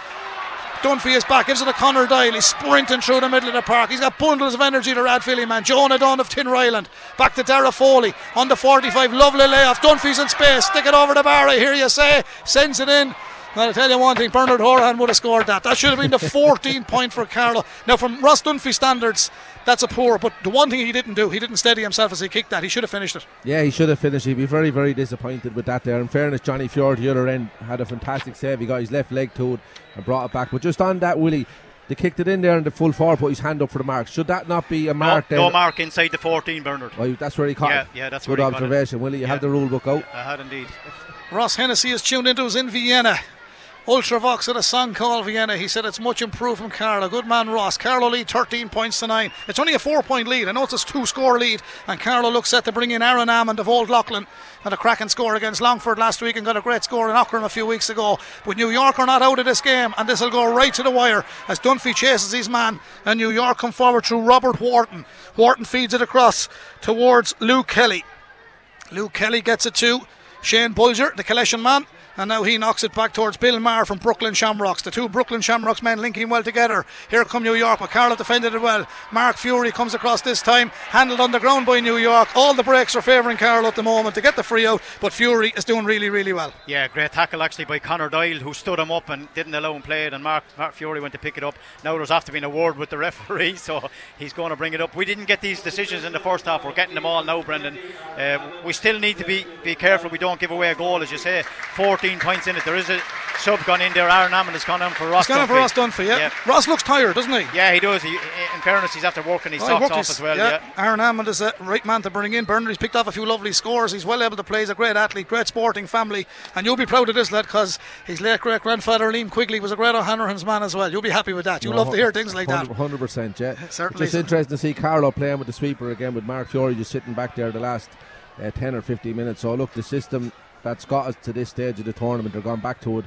Dunphy is back, gives it to Conor Dyle. He's sprinting through the middle of the park. He's got bundles of energy, the Rathvilly man. Jonah Dunn of Tinryland. Back to Dara Foley on the 45. Lovely layoff. Dunphy's in space. Stick it over the bar, I hear you say. Sends it in. Well, I tell you one thing, Bernard Horan would have scored that. That should have been the 14th point for Carlow. Now, from Ross Dunphy standards, that's a poor, but the one thing he didn't do, he didn't steady himself as he kicked that. He should have finished it. Yeah, he should have finished. He'd be very, very disappointed with that there. In fairness, Johnny Fury at the other end had a fantastic save. He got his left leg to it and brought it back. But just on that, Willie, they kicked it in there and the full forward put his hand up for the mark. Should that not be a mark there? No mark inside the 14, Bernard. Well, that's where he caught it. Yeah, that's good where he caught it. Good observation, Willie. You had the rule book out. I had indeed. Ross Hennessy is tuned into us in Vienna. Ultravox at a song called Vienna. He said it's much improved from Carlow. Good man, Ross. Carlow lead 13 points to 9. It's only a 4-point lead. I know it's a 2-score lead, and Carlow looks set to bring in Aaron Ammond of Old Loughlin. Had a cracking score against Longford last week and got a great score in Ockram a few weeks ago. But New York are not out of this game, and this will go right to the wire as Dunphy chases his man, and New York come forward through Robert Wharton. Wharton feeds it across towards Luke Kelly. Luke Kelly gets it to Shane Bulger, the Kileshan man. And now he knocks it back towards Bill Maher from Brooklyn Shamrocks. The two Brooklyn Shamrocks men linking well together. Here come New York, but Carlow defended it well. Mark Fury comes across this time, handled on the ground by New York. All the breaks are favouring Carlow at the moment to get the free out, but Fury is doing really, really well. Yeah, great tackle actually by Conor Dyle, who stood him up and didn't allow him play it, and Mark Fury went to pick it up. Now there's after been a word with the referee, so he's going to bring it up. We didn't get these decisions in the first half. We're getting them all now, Brendan. We still need to be careful we don't give away a goal, as you say. 14 points in it. There is a sub gone in there. Aaron Hammond has gone on for Ross. He's gone on for Ross Dunphy, yeah. Ross looks tired, doesn't he? Yeah, he does. In fairness, he's after working his socks off as well. Yeah. Aaron Hammond is a right man to bring in. Bernard, he's picked off a few lovely scores. He's well able to play. He's a great athlete, great sporting family. And you'll be proud of this lad because his late great grandfather, Liam Quigley, was a great O'Hanlon's man as well. You'll be happy with that. You'll love to hear things like 100%, that. 100%, yeah. Certainly. It's interesting to see Carlo playing with the sweeper again with Mark Fury just sitting back there the last 10 or 15 minutes. So, look, the system that's got us to this stage of the tournament, they're going back to it.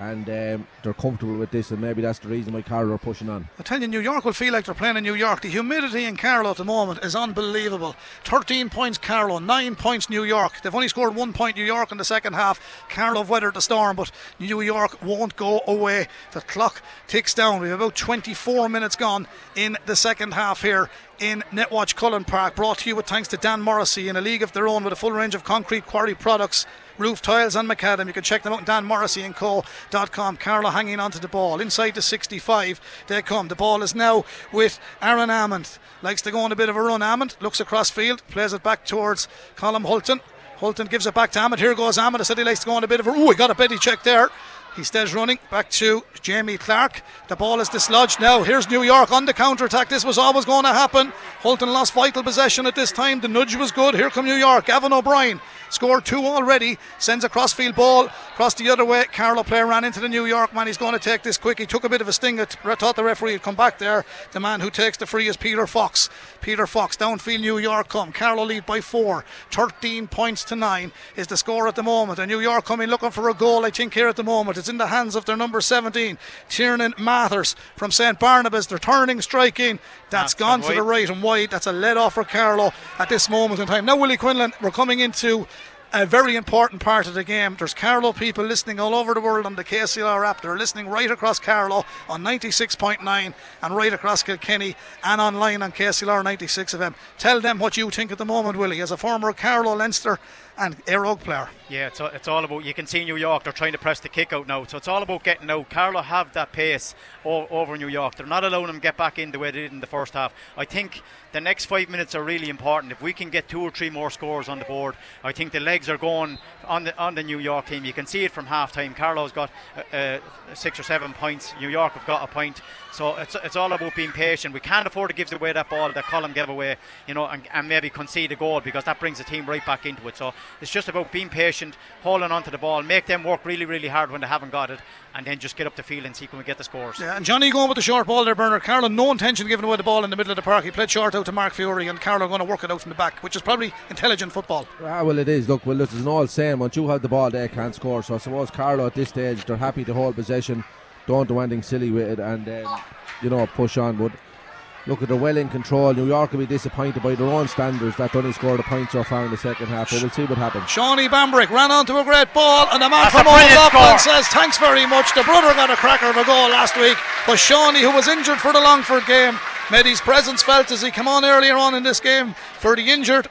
And they're comfortable with this, and maybe that's the reason why Carlow are pushing on. I tell you, New York will feel like they're playing in New York. The humidity in Carlow at the moment is unbelievable. 13 points Carlow, 9 points New York. They've only scored 1 point New York in the second half. Carlow have weathered the storm, but New York won't go away. The clock ticks down. We have about 24 minutes gone in the second half here in Netwatch Cullen Park, brought to you with thanks to Dan Morrissey, in a league of their own with a full range of concrete quarry products, roof tiles and macadam. You can check them out, danmorrisseyandco.com. Carlow hanging onto the ball inside the 65. They come. The ball is now with Aaron Amond. Likes to go on a bit of a run. Amond looks across field, plays it back towards Colm Hulton. Hulton gives it back to Amond. Here goes Amond. I said he likes to go on a bit of a he got a betty check there. He stays running back to Jamie Clark. The ball is dislodged now. Here's New York on the counter-attack. This was always going to happen. Hulton lost vital possession at this time. The nudge was good. Here come New York. Gavin O'Brien scored 2 already. Sends a cross-field ball across the other way. Carlow player ran into the New York man. He's going to take this quick. He took a bit of a sting. I thought the referee had come back there. The man who takes the free is Peter Fox. Peter Fox. Downfield New York come. Carlow lead by 4. 13 points to 9 is the score at the moment. And New York coming looking for a goal, I think, here at the moment. It's in the hands of their number 17, Tiernan Mathers from St Barnabas. They're turning strike in. That's gone to the right and wide. That's a lead off for Carlow at this moment in time. Now, Willie Quinlan, we're coming into a very important part of the game. There's Carlow people listening all over the world on the KCLR app. They're listening right across Carlow on 96.9 and right across Kilkenny and online on KCLR 96 FM. Tell them what you think at the moment, Willie, as a former Carlow, Leinster and Éire Óg player. Yeah, it's all about, you can see New York, they're trying to press the kick out now, so it's all about getting out. Carlow have that pace over New York. They're not allowing them to get back in the way they did in the first half. I think the next 5 minutes are really important. If we can get 2 or 3 more scores on the board, I think the legs are going on the New York team. You can see it from half time. Carlow's got 6 or 7 points. New York have got a point. So it's all about being patient. We can't afford to give away that ball that Colm gave away, and maybe concede a goal, because that brings the team right back into it. So it's just about being patient, holding on to the ball, make them work really, really hard when they haven't got it, and then just get up the field and see can we get the scores. Yeah, and Johnny going with the short ball there, Bernard. Carlow, no intention of giving away the ball in the middle of the park. He played short out to Mark Fury, and Carlow going to work it out from the back, which is probably intelligent football. Well, it is. Look, it's an old saying, once you have the ball, they can't score. So I suppose Carlow at this stage, they're happy to hold possession, don't do anything silly with it, and push on. But look, they're well in control. New York will be disappointed by their own standards that only scored a point so far in the second half, but we'll see what happens. Shawnee Bambrick ran onto a great ball, and the man from O'Loughlin says thanks very much. The brother got a cracker of a goal last week, but Shawnee, who was injured for the Longford game, made his presence felt as he came on earlier on in this game for the injured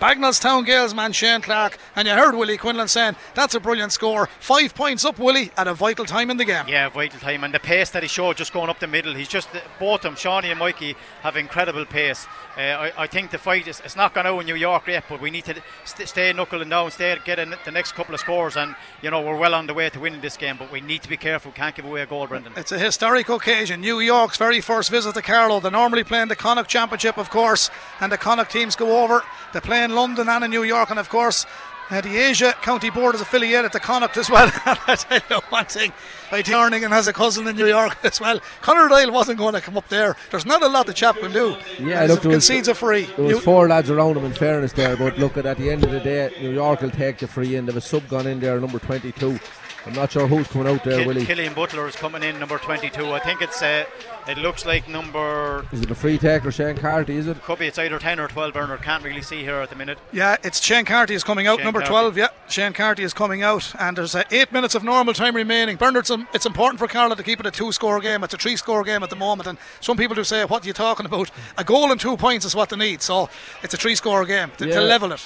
Bagenalstown Gaels man Shane Clark. And you heard Willie Quinlan saying that's a brilliant score. 5 points up, Willie, at a vital time in the game. Yeah, vital time, and the pace that he showed just going up the middle. He's just, both of them, Shawnee and Mikey, have incredible pace. I think the fight is, it's not gone out in New York yet, but we need to stay knuckling down, get the next couple of scores, and we're well on the way to winning this game, but we need to be careful. Can't give away a goal, Brendan. It's a historic occasion. New York's very first visit to Carlow. They're normally playing the Connacht Championship, of course, and the Connacht teams go over. They play in London and in New York, and of course the Asia County Board is affiliated to Connacht as well. I tell you one thing, Tailteann has a cousin in New York as well. Conor O'Dyle wasn't going to come up there. There's not a lot the chap can do. Yeah, look, concedes a free. There was 4 lads around him, in fairness there, but look, at the end of the day, New York will take the free in. There was sub gone in there, number 22. I'm not sure who's coming out there, Willie. Killian Butler is coming in, number 22. I think it's it looks like number... Is it a free taker, Shane Carty, is it? Could be. It's either 10 or 12, Bernard. Can't really see here at the minute. Yeah, it's Shane Carty is coming out, number 12. Yeah, Shane Carty is coming out, and there's 8 minutes of normal time remaining. Bernard, it's important for Carlow to keep it a 2-score game. It's a 3-score game at the moment, and some people do say, what are you talking about? A goal and 2 points is what they need, so it's a 3-score game to level it.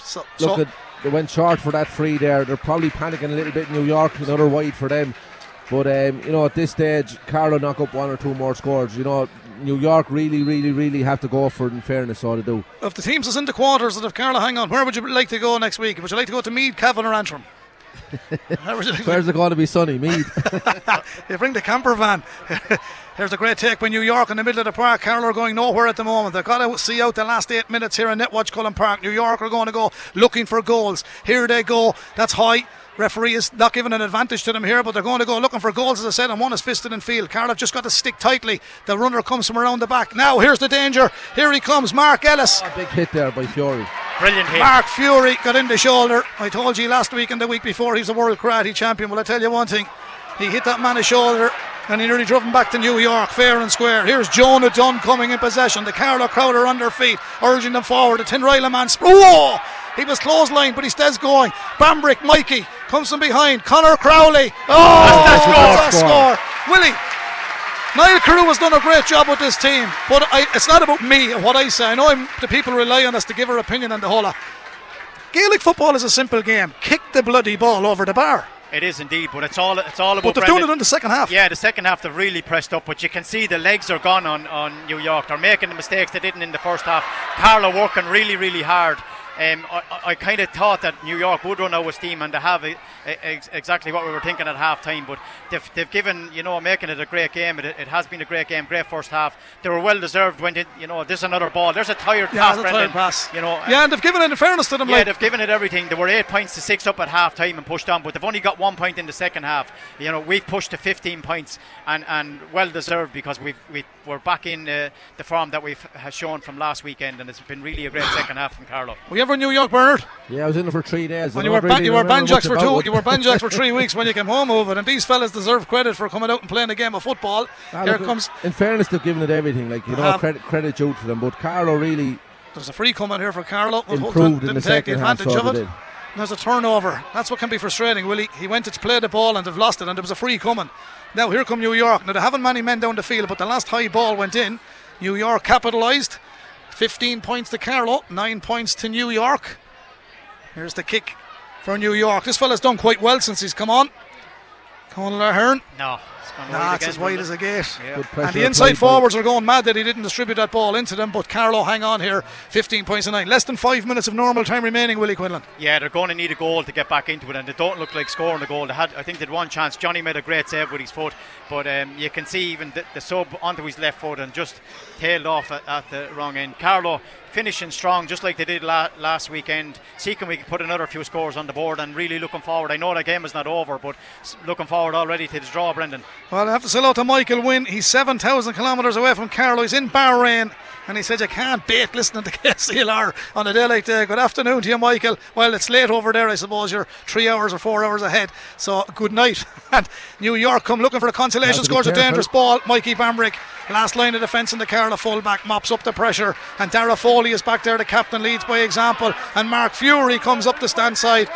They went short for that free there. They're probably panicking a little bit in New York. Another wide for them. But, at this stage, Carlow knock up 1 or 2 more scores. New York really, really, really have to go for it, in fairness, ought to do. If the teams is in the quarters, and if Carlow hang on, where would you like to go next week? Would you like to go to Meath, Cavan or Antrim? Where's it going to be sunny, Meath? They bring the camper van. Here's a great take by New York in the middle of the park. Carroll are going nowhere at the moment. They've got to see out the last 8 minutes here in Netwatch Cullen Park. New York are going to go looking for goals. Here they go. That's high. Referee is not giving an advantage to them here, but they're going to go looking for goals, as I said, and one is fisted in field. Carroll have just got to stick tightly. The runner comes from around the back. Now here's the danger. Here he comes, Mark Ellis. Oh, big hit there by Fury. Brilliant hit. Mark Fury got in the shoulder. I told you last week and the week before he's a world karate champion. Well, I tell you one thing, he hit that man a shoulder and he nearly drove him back to New York, fair and square. Here's Jonah Dunn coming in possession. The Carlow crowd are on their feet, urging them forward. The Tinryland man, whoa! He was clotheslined, but he stays going. Bambrick, Mikey, comes from behind. Connor Crowley. Oh, that's a score. Willie. Niall Carew has done a great job with this team, but it's not about me and what I say. I know the people rely on us to give our opinion on the whole lot. Gaelic football is a simple game. Kick the bloody ball over the bar. It is indeed, but it's all about. But they've done it in the second half. Yeah, the second half they've really pressed up, but you can see the legs are gone on New York. They're making the mistakes they didn't in the first half. Carlow working really, really hard. I kind of thought that New York would run out of steam, and they have exactly what we were thinking at half time, but they've given, making it a great game. It has been a great game, great first half. They were well deserved when there's another ball. There's a tired pass, Brendan. And they've given it, in fairness to them. Yeah, they've given it everything. They were 8 points to 6 up at half time and pushed on, but they've only got 1 point in the second half. We've pushed to 15 points and well deserved, because we're back in the form that we've shown from last weekend, and it's been really a great second half from Carlow. New York, Bernard? Yeah, I was in it for 3 days. And you were banjacks for 3 weeks when you came home over, and these fellas deserve credit for coming out and playing a game of football. In fairness, they've given it everything. Credit due to them. But Carlow really. There's a free come in here for Carlow. Improved in the second half. Didn't take advantage of it. There's a turnover. That's what can be frustrating, Willie. He went to play the ball and they've lost it, and there was a free coming. Now here come New York. Now they haven't many men down the field, but the last high ball went in. New York capitalised. 15 points to Carlow, 9 points to New York. Here's the kick for New York. This fella's done quite well since he's come on. Conal O'Hearn. No, it's gone wide again, as wide as a gate. Yeah. And the inside forwards are going mad that he didn't distribute that ball into them, but Carlow hang on here, 15 points to 9. Less than 5 minutes of normal time remaining, Willie Quinlan. Yeah, they're going to need a goal to get back into it, and they don't look like scoring a goal. I think they'd one chance. Johnny made a great save with his foot, but you can see even the sub onto his left foot and just tailed off at the wrong end. Carlow finishing strong, just like they did last weekend, seeking we can put another few scores on the board, and really looking forward. I know the game is not over, but looking forward already to the draw, Brendan. Well, I have to sell out to Michael Wynn. He's 7,000 kilometres away from Carlow. He's in Bahrain, and he said you can't bait listening to KCLR on a day like today. Good afternoon to you, Michael. Well, it's late over there, I suppose. You're 3 hours or 4 hours ahead, so good night. And New York come looking for the consolation, scores a dangerous ball. Mikey Bambrick, last line of defence, and the Carlow fullback mops up the pressure, and Dara Foley is back there. The captain leads by example, and Mark Fury comes up the stand side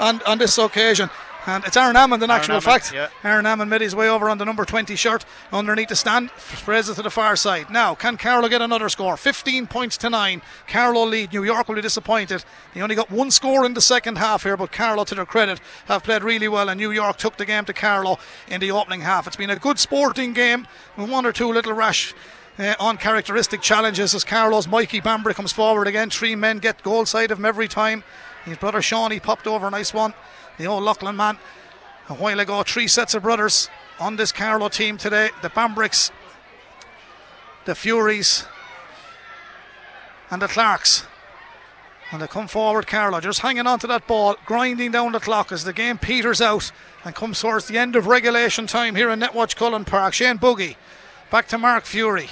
on this occasion. And it's Aaron Ammon in actual fact. Yeah. Aaron Ammon made his way over on the number 20 shirt underneath the stand, sprays it to the far side. Now, can Carlow get another score? 15 points to 9. Carlow lead. New York will be disappointed. They only got one score in the second half here, but Carlow, to their credit, have played really well, and New York took the game to Carlow in the opening half. It's been a good sporting game with one or two little rash uncharacteristic challenges as Carlow's Mikey Bambrick comes forward again. Three men get goal side of him every time. His brother Shawnee popped over a nice one. The old Loughlin man a while ago. Three sets of brothers on this Carlow team today. The Bambricks, the Furies and the Clarks. And they come forward, Carlow, just hanging on to that ball, grinding down the clock as the game peters out and comes towards the end of regulation time here in Netwatch Cullen Park. Shane Boogie back to Mark Fury.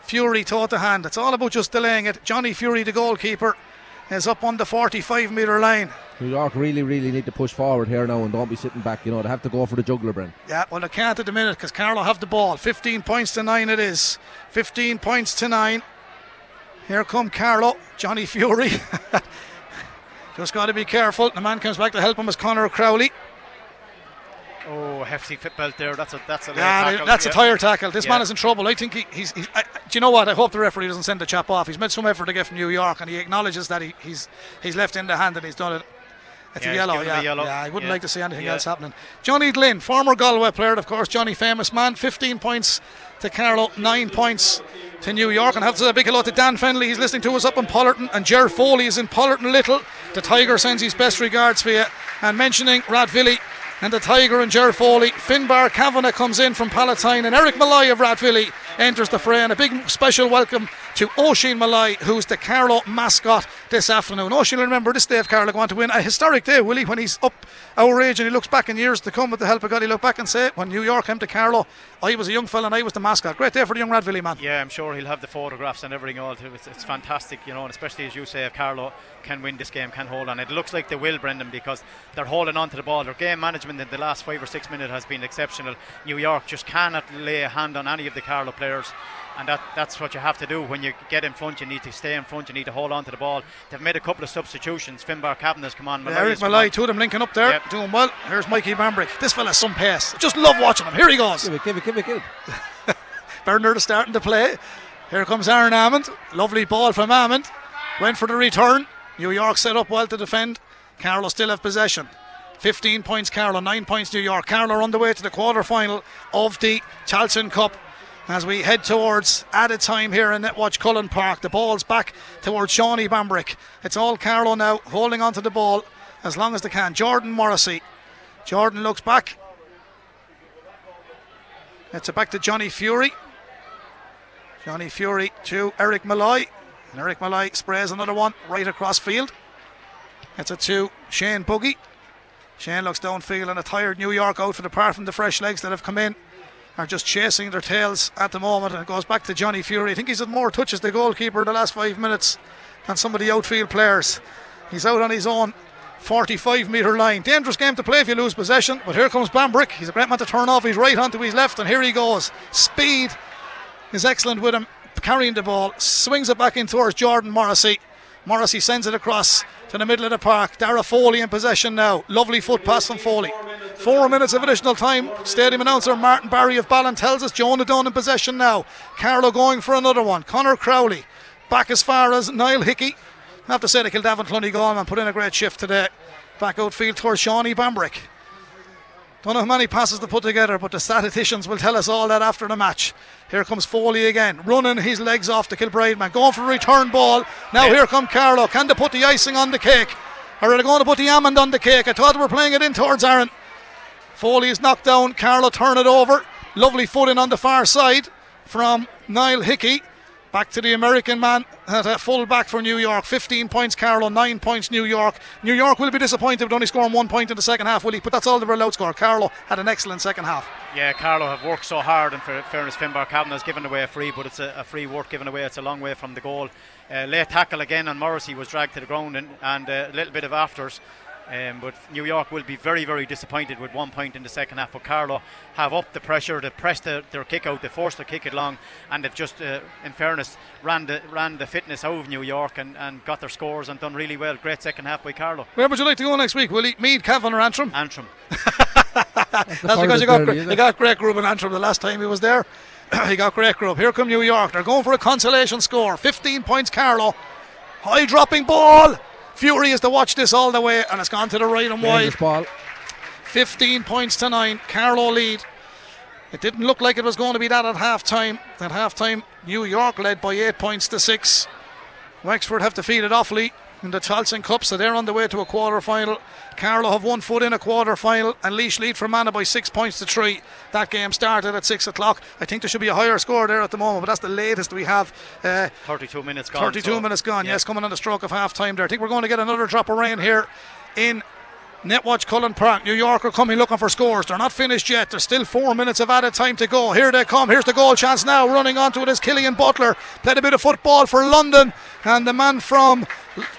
Fury taught the hand. It's all about just delaying it. Johnny Fury, the goalkeeper, is up on the 45 metre line. New York really, really need to push forward here now and don't be sitting back. They have to go for the juggler, Brent. Yeah, well, they can't at the minute because Carlow have the ball. 15 points to 9 it is. 15 points to 9. Here come Carlow. Johnny Fury. Just got to be careful. The man comes back to help him is Connor Crowley. Oh, hefty fit belt there. That's a tire tackle. This man is in trouble. I think he's. Do you know what? I hope the referee doesn't send the chap off. He's made some effort to get from New York, and he acknowledges that he's left in the hand and he's done it. It's a yellow, yellow. Yeah, I wouldn't like to see anything else happening. Johnny Glynn, former Galway player, of course, Johnny, famous man, 15 points to Carlow, 9 points to New York. And have to say a big hello to Dan Fenley, he's listening to us up in Pollerton, and Ger Foley is in Pollerton Little. The Tiger sends his best regards for you. And mentioning Rathvilly and the Tiger and Ger Foley, Finbar Kavanagh comes in from Palatine, and Eric Malloy of Rathvilly enters the fray. And a big special welcome to Oisín Malloy, who's the Carlow mascot this afternoon. Oisín will remember this day if Carlow want to win. A historic day, will he, when he's up our age and he looks back in years to come with the help of God. He'll look back and say, when New York came to Carlow, I was a young fella and I was the mascot. Great day for the young Rathvilly man. Yeah, I'm sure he'll have the photographs and everything all too. It's fantastic, you know, and especially as you say, if Carlow can win this game, can hold on. It looks like they will, Brendan, because they're holding on to the ball. Their game management in the last 5 or 6 minutes has been exceptional. New York just cannot lay a hand on any of the Carlow players. And that's what you have to do when you get in front. You need to stay in front. You need to hold on to the ball. They've made a couple of substitutions. Finbar Kavanagh has come on. Eric Malloy, two of them linking up there, doing well. Here's Mikey Bambrick. This fella's some pace. Just love watching him. Here he goes. Give it. Bernard is starting to play. Here comes Aaron Amond. Lovely ball from Amond. Went for the return. New York set up well to defend. Carlow still have possession. 15 points Carlow, 9 points New York. Carlow on the way to the quarter final of the Tailteann Cup. As we head towards added time here in Netwatch Cullen Park, the ball's back towards Shawnee Bambrick. It's all Carlow now, holding onto the ball as long as they can. Jordan Morrissey. Jordan looks back. It's back to Johnny Fury. Johnny Fury to Eric Malloy. And Eric Malloy sprays another one right across field. It's to Shane Boogie. Shane looks downfield, and a tired New York outfit, apart from the fresh legs that have come in, are just chasing their tails at the moment. And it goes back to Johnny Fury. I think he's had more touches, the goalkeeper, in the last 5 minutes than some of the outfield players. He's out on his own 45 metre line. Dangerous game to play if you lose possession, but here comes Bambrick. He's a great man to turn off. He's right onto his left, and here he goes. Speed is excellent with him, carrying the ball, swings it back in towards Jordan Morrissey. Morrissey sends it across to the middle of the park. Dara Foley in possession now. Lovely foot pass from Foley. 4 minutes of additional time. Stadium announcer Martin Barry of Ballon tells us Jonah Dunn in possession now. Carlow going for another one. Conor Crowley back as far as Niall Hickey. I have to say the Kildavin Clonegal man put in a great shift today. Back outfield towards Shawnee Bambrick. Don't know how many passes to put together, but the statisticians will tell us all that after the match. Here comes Foley again, running his legs off the Kilbride man, going for a return ball. Now here come Carlow. Can they put the icing on the cake? Or are they going to put the almond on the cake? I thought they were playing it in towards Aaron. Foley is knocked down. Carlow turn it over. Lovely foot in on the far side from Niall Hickey. Back to the American man at a full back for New York. 15 points Carlow, 9 points New York. New York will be disappointed with only scoring 1 point in the second half, will he? But that's all they were allowed to score. Carlow had an excellent second half. Yeah, Carlow have worked so hard, and for fairness, Finbar Kavanagh has given away a free, but it's a free worth given away. It's a long way from the goal. Late tackle again, and Morrissey was dragged to the ground, and a little bit of afters. But New York will be very, very disappointed with 1 point in the second half. But Carlow have upped the pressure. They pressed their kick out. They forced their kick it long, and they've just, in fairness, ran the fitness out of New York and got their scores and done really well. Great second half by Carlow. Where would you like to go next week, Willie? Meath, Cavan or Antrim? Antrim. That's because you got great group in Antrim the last time he was there. He got great group. Here come New York. They're going for a consolation score. 15 points Carlow. High dropping ball. Fury is to watch this all the way, and it's gone to the right and wide. Ball. 15 points to 9, Carlow lead. It didn't look like it was going to be that at half time. At half time, New York led by 8 points to 6. Wexford have to feed it awfully in the Tailteann Cup, so they're on the way to a quarter final. Carlow have 1 foot in a quarter final, and Laois lead for Fermanagh by 6 points to 3. That game started at 6 o'clock. I think there should be a higher score there at the moment, but that's the latest we have. 32 minutes gone. 32 minutes gone, yes, coming on the stroke of half time there. I think we're going to get another drop of rain here in Netwatch Cullen Park. New York are coming looking for scores. They're not finished yet. There's still 4 minutes of added time to go. Here they come. Here's the goal chance now. Running onto it is Killian Butler. Played a bit of football for London, and the man from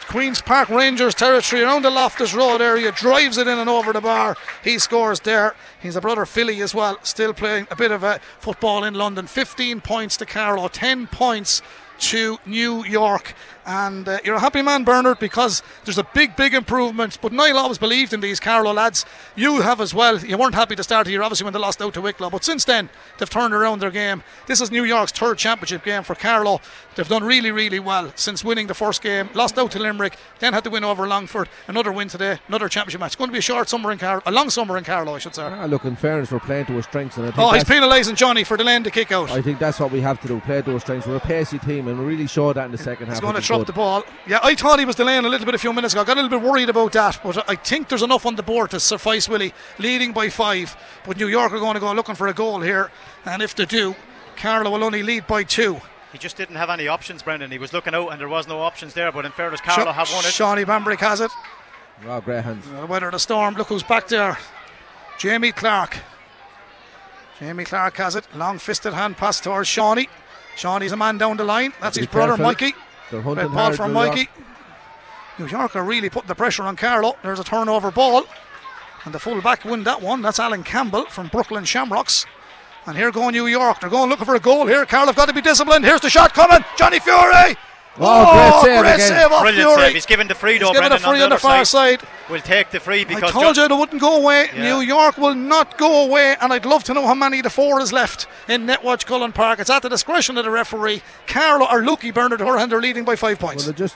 Queen's Park Rangers territory around the Loftus Road area drives it in and over the bar. He scores there. He's a brother Philly as well, still playing a bit of football in London. 15 points to Carlow, 10 points to New York, and you're a happy man, Bernard, because there's a big improvement. But Niall always believed in these Carlow lads. You have as well. You weren't happy to start here obviously when they lost out to Wicklow, but since then they've turned around their game. This is New York's third championship game for Carlow. They've done really, really well since winning the first game, lost out to Limerick, then had to win over Longford, another win today, another championship match. It's going to be a short summer in Carlow, a long summer in Carlow, I should say. Look, in fairness, we're playing to our strengths, and I think he's penalising Johnny for delaying the kick out. I think that's what we have to do, play to our strengths. We're a pacey team, and we really showed that in the second half. He's going to trump the ball. Yeah, I thought he was delaying a little bit a few minutes ago. I got a little bit worried about that, but I think there's enough on the board to suffice Willie, leading by 5. But New York are going to go looking for a goal here, and if they do, Carlow will only lead by 2. He just didn't have any options, Brendan. He was looking out and there was no options there, but in fairness, Carlow have won it. Shawnee Bambrick has it. Rob Graham. Weather the storm. Look who's back there. Jamie Clark. Jamie Clark has it. Long fisted hand pass towards Shawnee. Shawnee's a man down the line. That's his brother Mikey. Red ball from Mikey. New York are really putting the pressure on Carlow. There's a turnover ball. And the full back win that one. That's Alan Campbell from Brooklyn Shamrocks. And here go New York. They're going looking for a goal here. Carlow have got to be disciplined. Here's the shot coming. Johnny Fury. Oh, great save off Fury. Brilliant save. He's given the free, though, Brendan, on the far side. We'll take the free because I told you they wouldn't go away. Yeah. New York will not go away, and I'd love to know how many the 4 is left in Netwatch Cullen Park. It's at the discretion of the referee. Carlow are lucky, Bernard Horan, they're leading by 5 points. Well, they just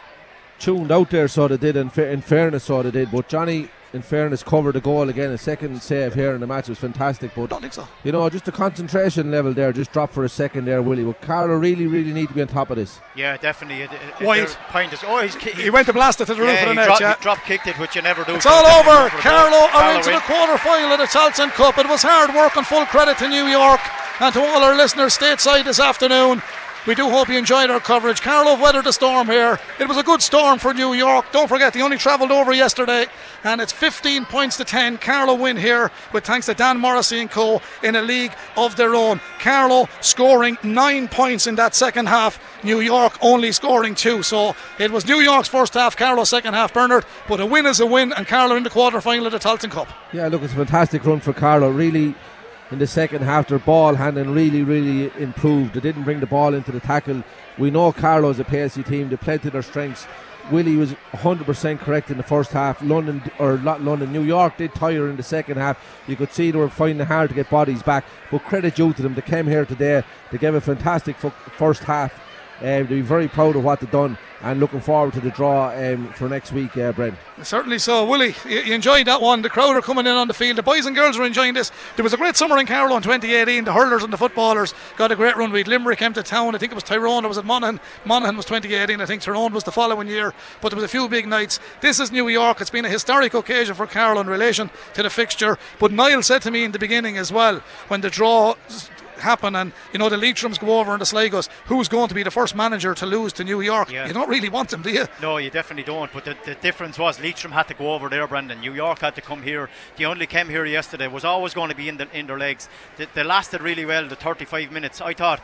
tuned out there, so they did. In fairness, so they did. But Johnny, in fairness, covered the goal again. A second save here in the match was fantastic, but don't think so. You know, just the concentration level there just dropped for a second there, Willie. But Carlow really need to be on top of this. Yeah, definitely. He went to blast it to the roof of the net. He drop kicked it, which you never do. It's all over. Carlow are into the quarter final of the Tailteann Cup. It was hard work, and full credit to New York and to all our listeners stateside this afternoon. We do hope you enjoyed our coverage. Carlow weathered the storm here. It was a good storm for New York. Don't forget, they only travelled over yesterday, and it's 15 points to 10. Carlow win here with thanks to Dan Morrissey and Co. in a league of their own. Carlow scoring 9 points in that second half. New York only scoring 2. So it was New York's first half, Carlow's second half, Bernard. But a win is a win, and Carlow in the quarter final of the Tailteann Cup. Yeah, look, it's a fantastic run for Carlow. Really. In the second half, their ball handling really improved. They didn't bring the ball into the tackle. We know Carlow's a pacey team. They played to their strengths. Willie was 100% correct in the first half. New York did tire in the second half. You could see they were finding it hard to get bodies back. But credit due to them. They came here today. They gave a fantastic first half. They'll be very proud of what they've done, and looking forward to the draw for next week, Brent. Certainly so, Willie. You enjoyed that one. The crowd are coming in on the field. The boys and girls are enjoying this. There was a great summer in Carlow in 2018. The hurlers and the footballers got a great run. We had Limerick came to town. I think it was Tyrone. It was at Monaghan. Monaghan was 2018. I think Tyrone was the following year. But there was a few big nights. This is New York. It's been a historic occasion for Carlow in relation to the fixture. But Niall said to me in the beginning as well, when the draw happen and you know the Leitrims go over and the Sligos, who's going to be the first manager to lose to New York? Yeah. You don't really want them, do you? No, you definitely don't, but the difference was Leitrim had to go over there, Brendan. New York had to come here. They only came here yesterday, was always going to be in their legs. They lasted really well the 35 minutes. I thought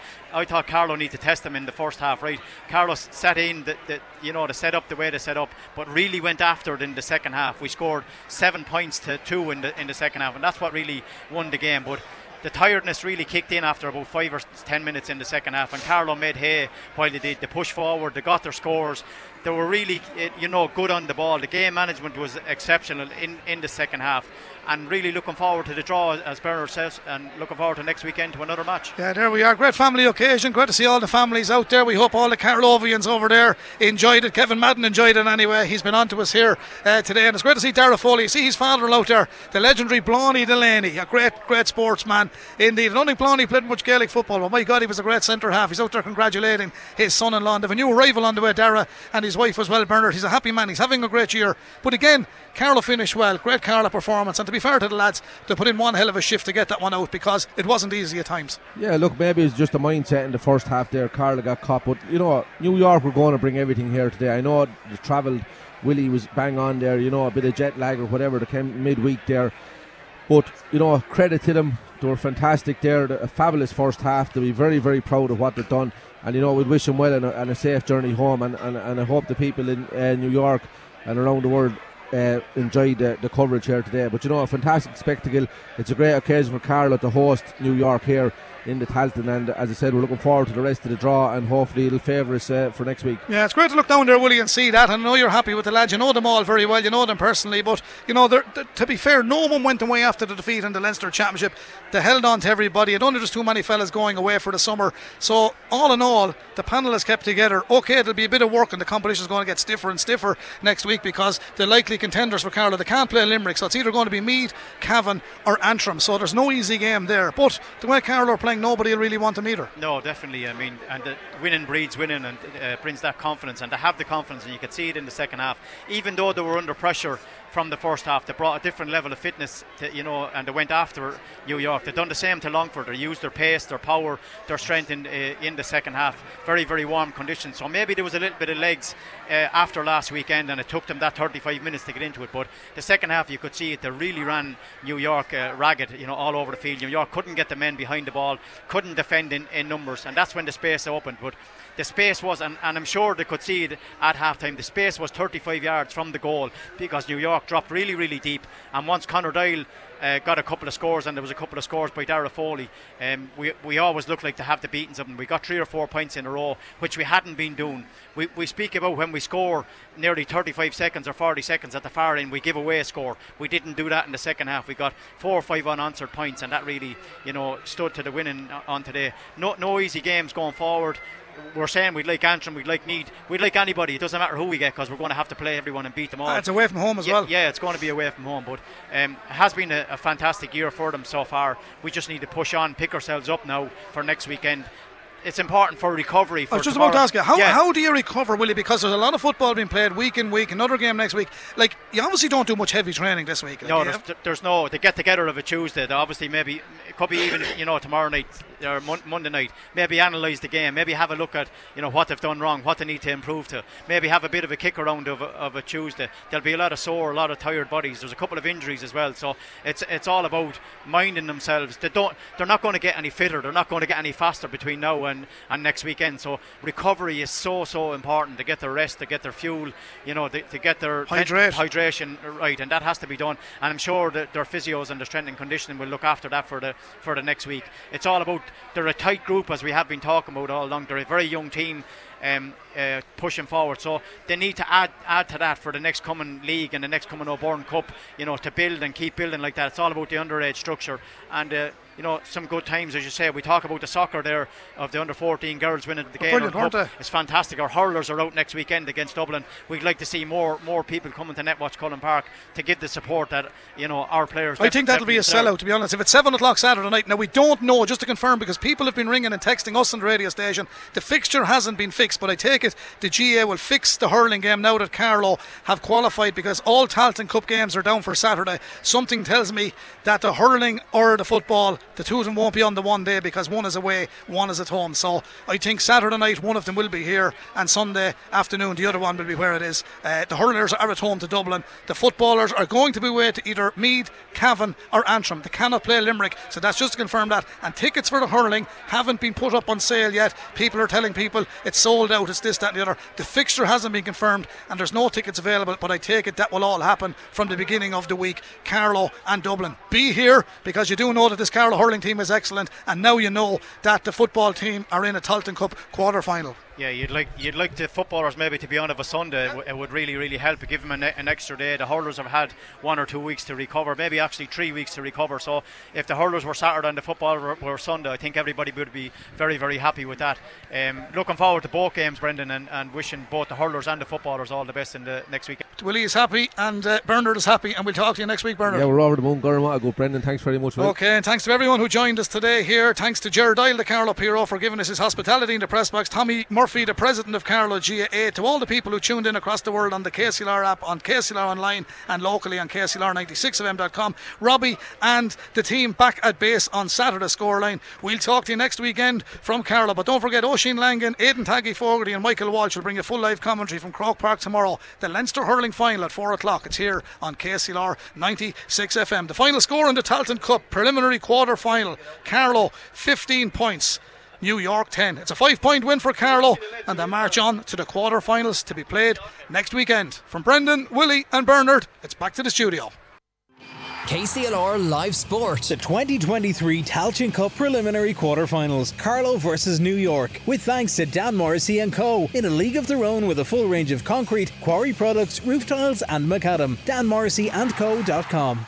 Carlow need to test them in the first half, right? Carlow sat in the set up the way they set up, but really went after it in the second half. We scored 7 points to 2 in the second half, and that's what really won the game. But the tiredness really kicked in after about 5 or 10 minutes in the second half, and Carlow made hay while they did. They pushed forward, they got their scores. They were really, good on the ball. The game management was exceptional in the second half. And really looking forward to the draw, as Bernard says, and looking forward to next weekend to another match. Yeah, there we are. Great family occasion. Great to see all the families out there. We hope all the Carlovians over there enjoyed it. Kevin Madden enjoyed it anyway. He's been on to us here today. And it's great to see Darragh Foley. You see his father out there, the legendary Bláthnaí Delaney, a great sportsman indeed. And only Bláthnaí played much Gaelic football, but my God, he was a great centre-half. He's out there congratulating his son-in-law. And they have a new arrival on the way, Darragh, and his wife as well, Bernard. He's a happy man. He's having a great year. But again, Carlow finished well. Great Carlow performance. And to be fair to the lads, they put in one hell of a shift to get that one out, because it wasn't easy at times. Yeah, look, maybe it's just a mindset in the first half there. Carlow got caught, but New York were going to bring everything here today. I know they travelled. Willie was bang on there. A bit of jet lag or whatever. They came midweek there, but credit to them. They were fantastic there. A fabulous first half. They'll be very, very proud of what they've done. And we wish them well and a safe journey home. And I hope the people in New York and around the world enjoyed the coverage here today. But a fantastic spectacle. It's a great occasion for Carlow to host New York here, in the Tailteann, and as I said, we're looking forward to the rest of the draw, and hopefully it'll favour us for next week. Yeah, it's great to look down there, Willie, and see that. I know you're happy with the lads, you know them all very well, you know them personally, but you know, to be fair, no one went away after the defeat in the Leinster Championship. They held on to everybody. I don't think there's too many fellas going away for the summer, so all in all the panel has kept together. Okay, it'll be a bit of work and the competition's going to get stiffer and stiffer next week, because the likely contenders for Carlow, they can't play Limerick, so it's either going to be Meath, Cavan or Antrim, so there's no easy game there. But the way Carlow are playing, nobody will really want to meet her. No, definitely. I mean, and the winning breeds winning and brings that confidence, and they have the confidence, and you could see it in the second half. Even though they were under pressure from the first half, they brought a different level of fitness to, you know, and they went after New York. They've done the same to Longford. They used their pace, their power, their strength in the second half. Very, very warm conditions, so maybe there was a little bit of legs after last weekend, and it took them that 35 minutes to get into it. But the second half, you could see it, they really ran New York ragged, you know, all over the field. New York couldn't get the men behind the ball, couldn't defend in numbers, and that's when the space opened. But the space was, and I'm sure they could see it at halftime, the space was 35 yards from the goal, because New York dropped really, really deep. And once Conor Doyle got a couple of scores, and there was a couple of scores by Dara Foley, we always looked like to have the beatings of them. We got 3 or 4 points in a row, which we hadn't been doing. We speak about when we score nearly 35 seconds or 40 seconds at the far end, we give away a score. We didn't do that in the second half. We got 4 or 5 unanswered points, and that really, you know, stood to the winning on today. No easy games going forward. We're saying we'd like Antrim, we'd like Meath, we'd like anybody. It doesn't matter who we get, because we're going to have to play everyone and beat them all. It's away from home as well. Yeah, it's going to be away from home, but it has been a fantastic year for them so far. We just need to push on, pick ourselves up now for next weekend. It's important for recovery. I was just about to ask you, how do you recover, Willie? Because there's a lot of football being played week in week, another game next week. Like, you obviously don't do much heavy training this week. Like, no, there's no. They get together of a Tuesday. They obviously maybe, it could be even, you know, tomorrow night or Monday night. Maybe analyse the game. Maybe have a look at, you know, what they've done wrong, what they need to improve to. Maybe have a bit of a kick around of a Tuesday. There'll be a lot of sore, a lot of tired bodies. There's a couple of injuries as well. So it's all about minding themselves. They're not going to get any fitter. They're not going to get any faster between now and next weekend. So recovery is so important, to get their rest, to get their fuel, you know, to get their hydration right, and that has to be done. And I'm sure that their physios and their strength and conditioning will look after that for the next week. It's all about, they're a tight group, as we have been talking about all along. They're a very young team, pushing forward, so they need to add to that for the next coming league and the next coming O'Bourne Cup, you know, to build and keep building like that. It's all about the underage structure, and you know, some good times, as you say. We talk about the soccer there of the under 14 girls winning the game. It's fantastic. Our hurlers are out next weekend against Dublin. We'd like to see more people coming to Netwatch Cullen Park to give the support that, you know, our players. I think that'll be a sellout, to be honest. If it's 7:00 Saturday night, now we don't know, just to confirm, because people have been ringing and texting us on the radio station. The fixture hasn't been fixed, but I take it the GA will fix the hurling game now that Carlow have qualified, because all Tailteann Cup games are down for Saturday. Something tells me that the hurling or the football, the two of them won't be on the one day, because one is away, one is at home. So I think Saturday night one of them will be here, and Sunday afternoon the other one will be where it is. The hurlers are at home to Dublin. The footballers are going to be away to either Meath, Cavan or Antrim. They cannot play Limerick, so that's just to confirm that. And tickets for the hurling haven't been put up on sale yet. People are telling people it's sold out, it's this, that and the other. The fixture hasn't been confirmed and there's no tickets available, but I take it that will all happen from the beginning of the week. Carlow and Dublin, be here, because you do know that this Carlow hurling team is excellent, and now you know that the football team are in a Tailteann Cup quarter-final. Yeah, you'd like the footballers maybe to be on of a Sunday. It would really, really help. Give them an extra day. The hurlers have had 1 or 2 weeks to recover, maybe actually 3 weeks to recover. So if the hurlers were Saturday and the football were Sunday, I think everybody would be very, very happy with that. Looking forward to both games, Brendan, and wishing both the hurlers and the footballers all the best in the next weekend. Willie is happy, and Bernard is happy, and we'll talk to you next week, Bernard. Yeah, we're over the moon, Gorma. I'll go, Brendan. Thanks very much, Will. Okay, and thanks to everyone who joined us today here. Thanks to Ger Dyle, the Carlow PRO, for giving us his hospitality in the press box. Tommy Murphy, the president of Carlow GAA, to all the people who tuned in across the world on the KCLR app, on KCLR online, and locally on KCLR96FM.com. Robbie and the team back at base on Saturday Scoreline. We'll talk to you next weekend from Carlow, but don't forget Oisín Langan, Aidan Taggy Fogarty and Michael Walsh will bring you full live commentary from Croke Park tomorrow. The Leinster Hurling Final at 4:00. It's here on KCLR 96FM. The final score in the Tailteann Cup preliminary quarter final: Carlow 15 points, New York 10. It's a 5-point win for Carlow, and they march on to the quarter-finals to be played next weekend. From Brendan, Willie and Bernard, it's back to the studio. KCLR Live Sport. The 2023 Tailteann Cup Preliminary Quarterfinals. Carlow versus New York. With thanks to Dan Morrissey and Co. In a league of their own with a full range of concrete, quarry products, roof tiles and macadam. DanMorrisseyandCo.com.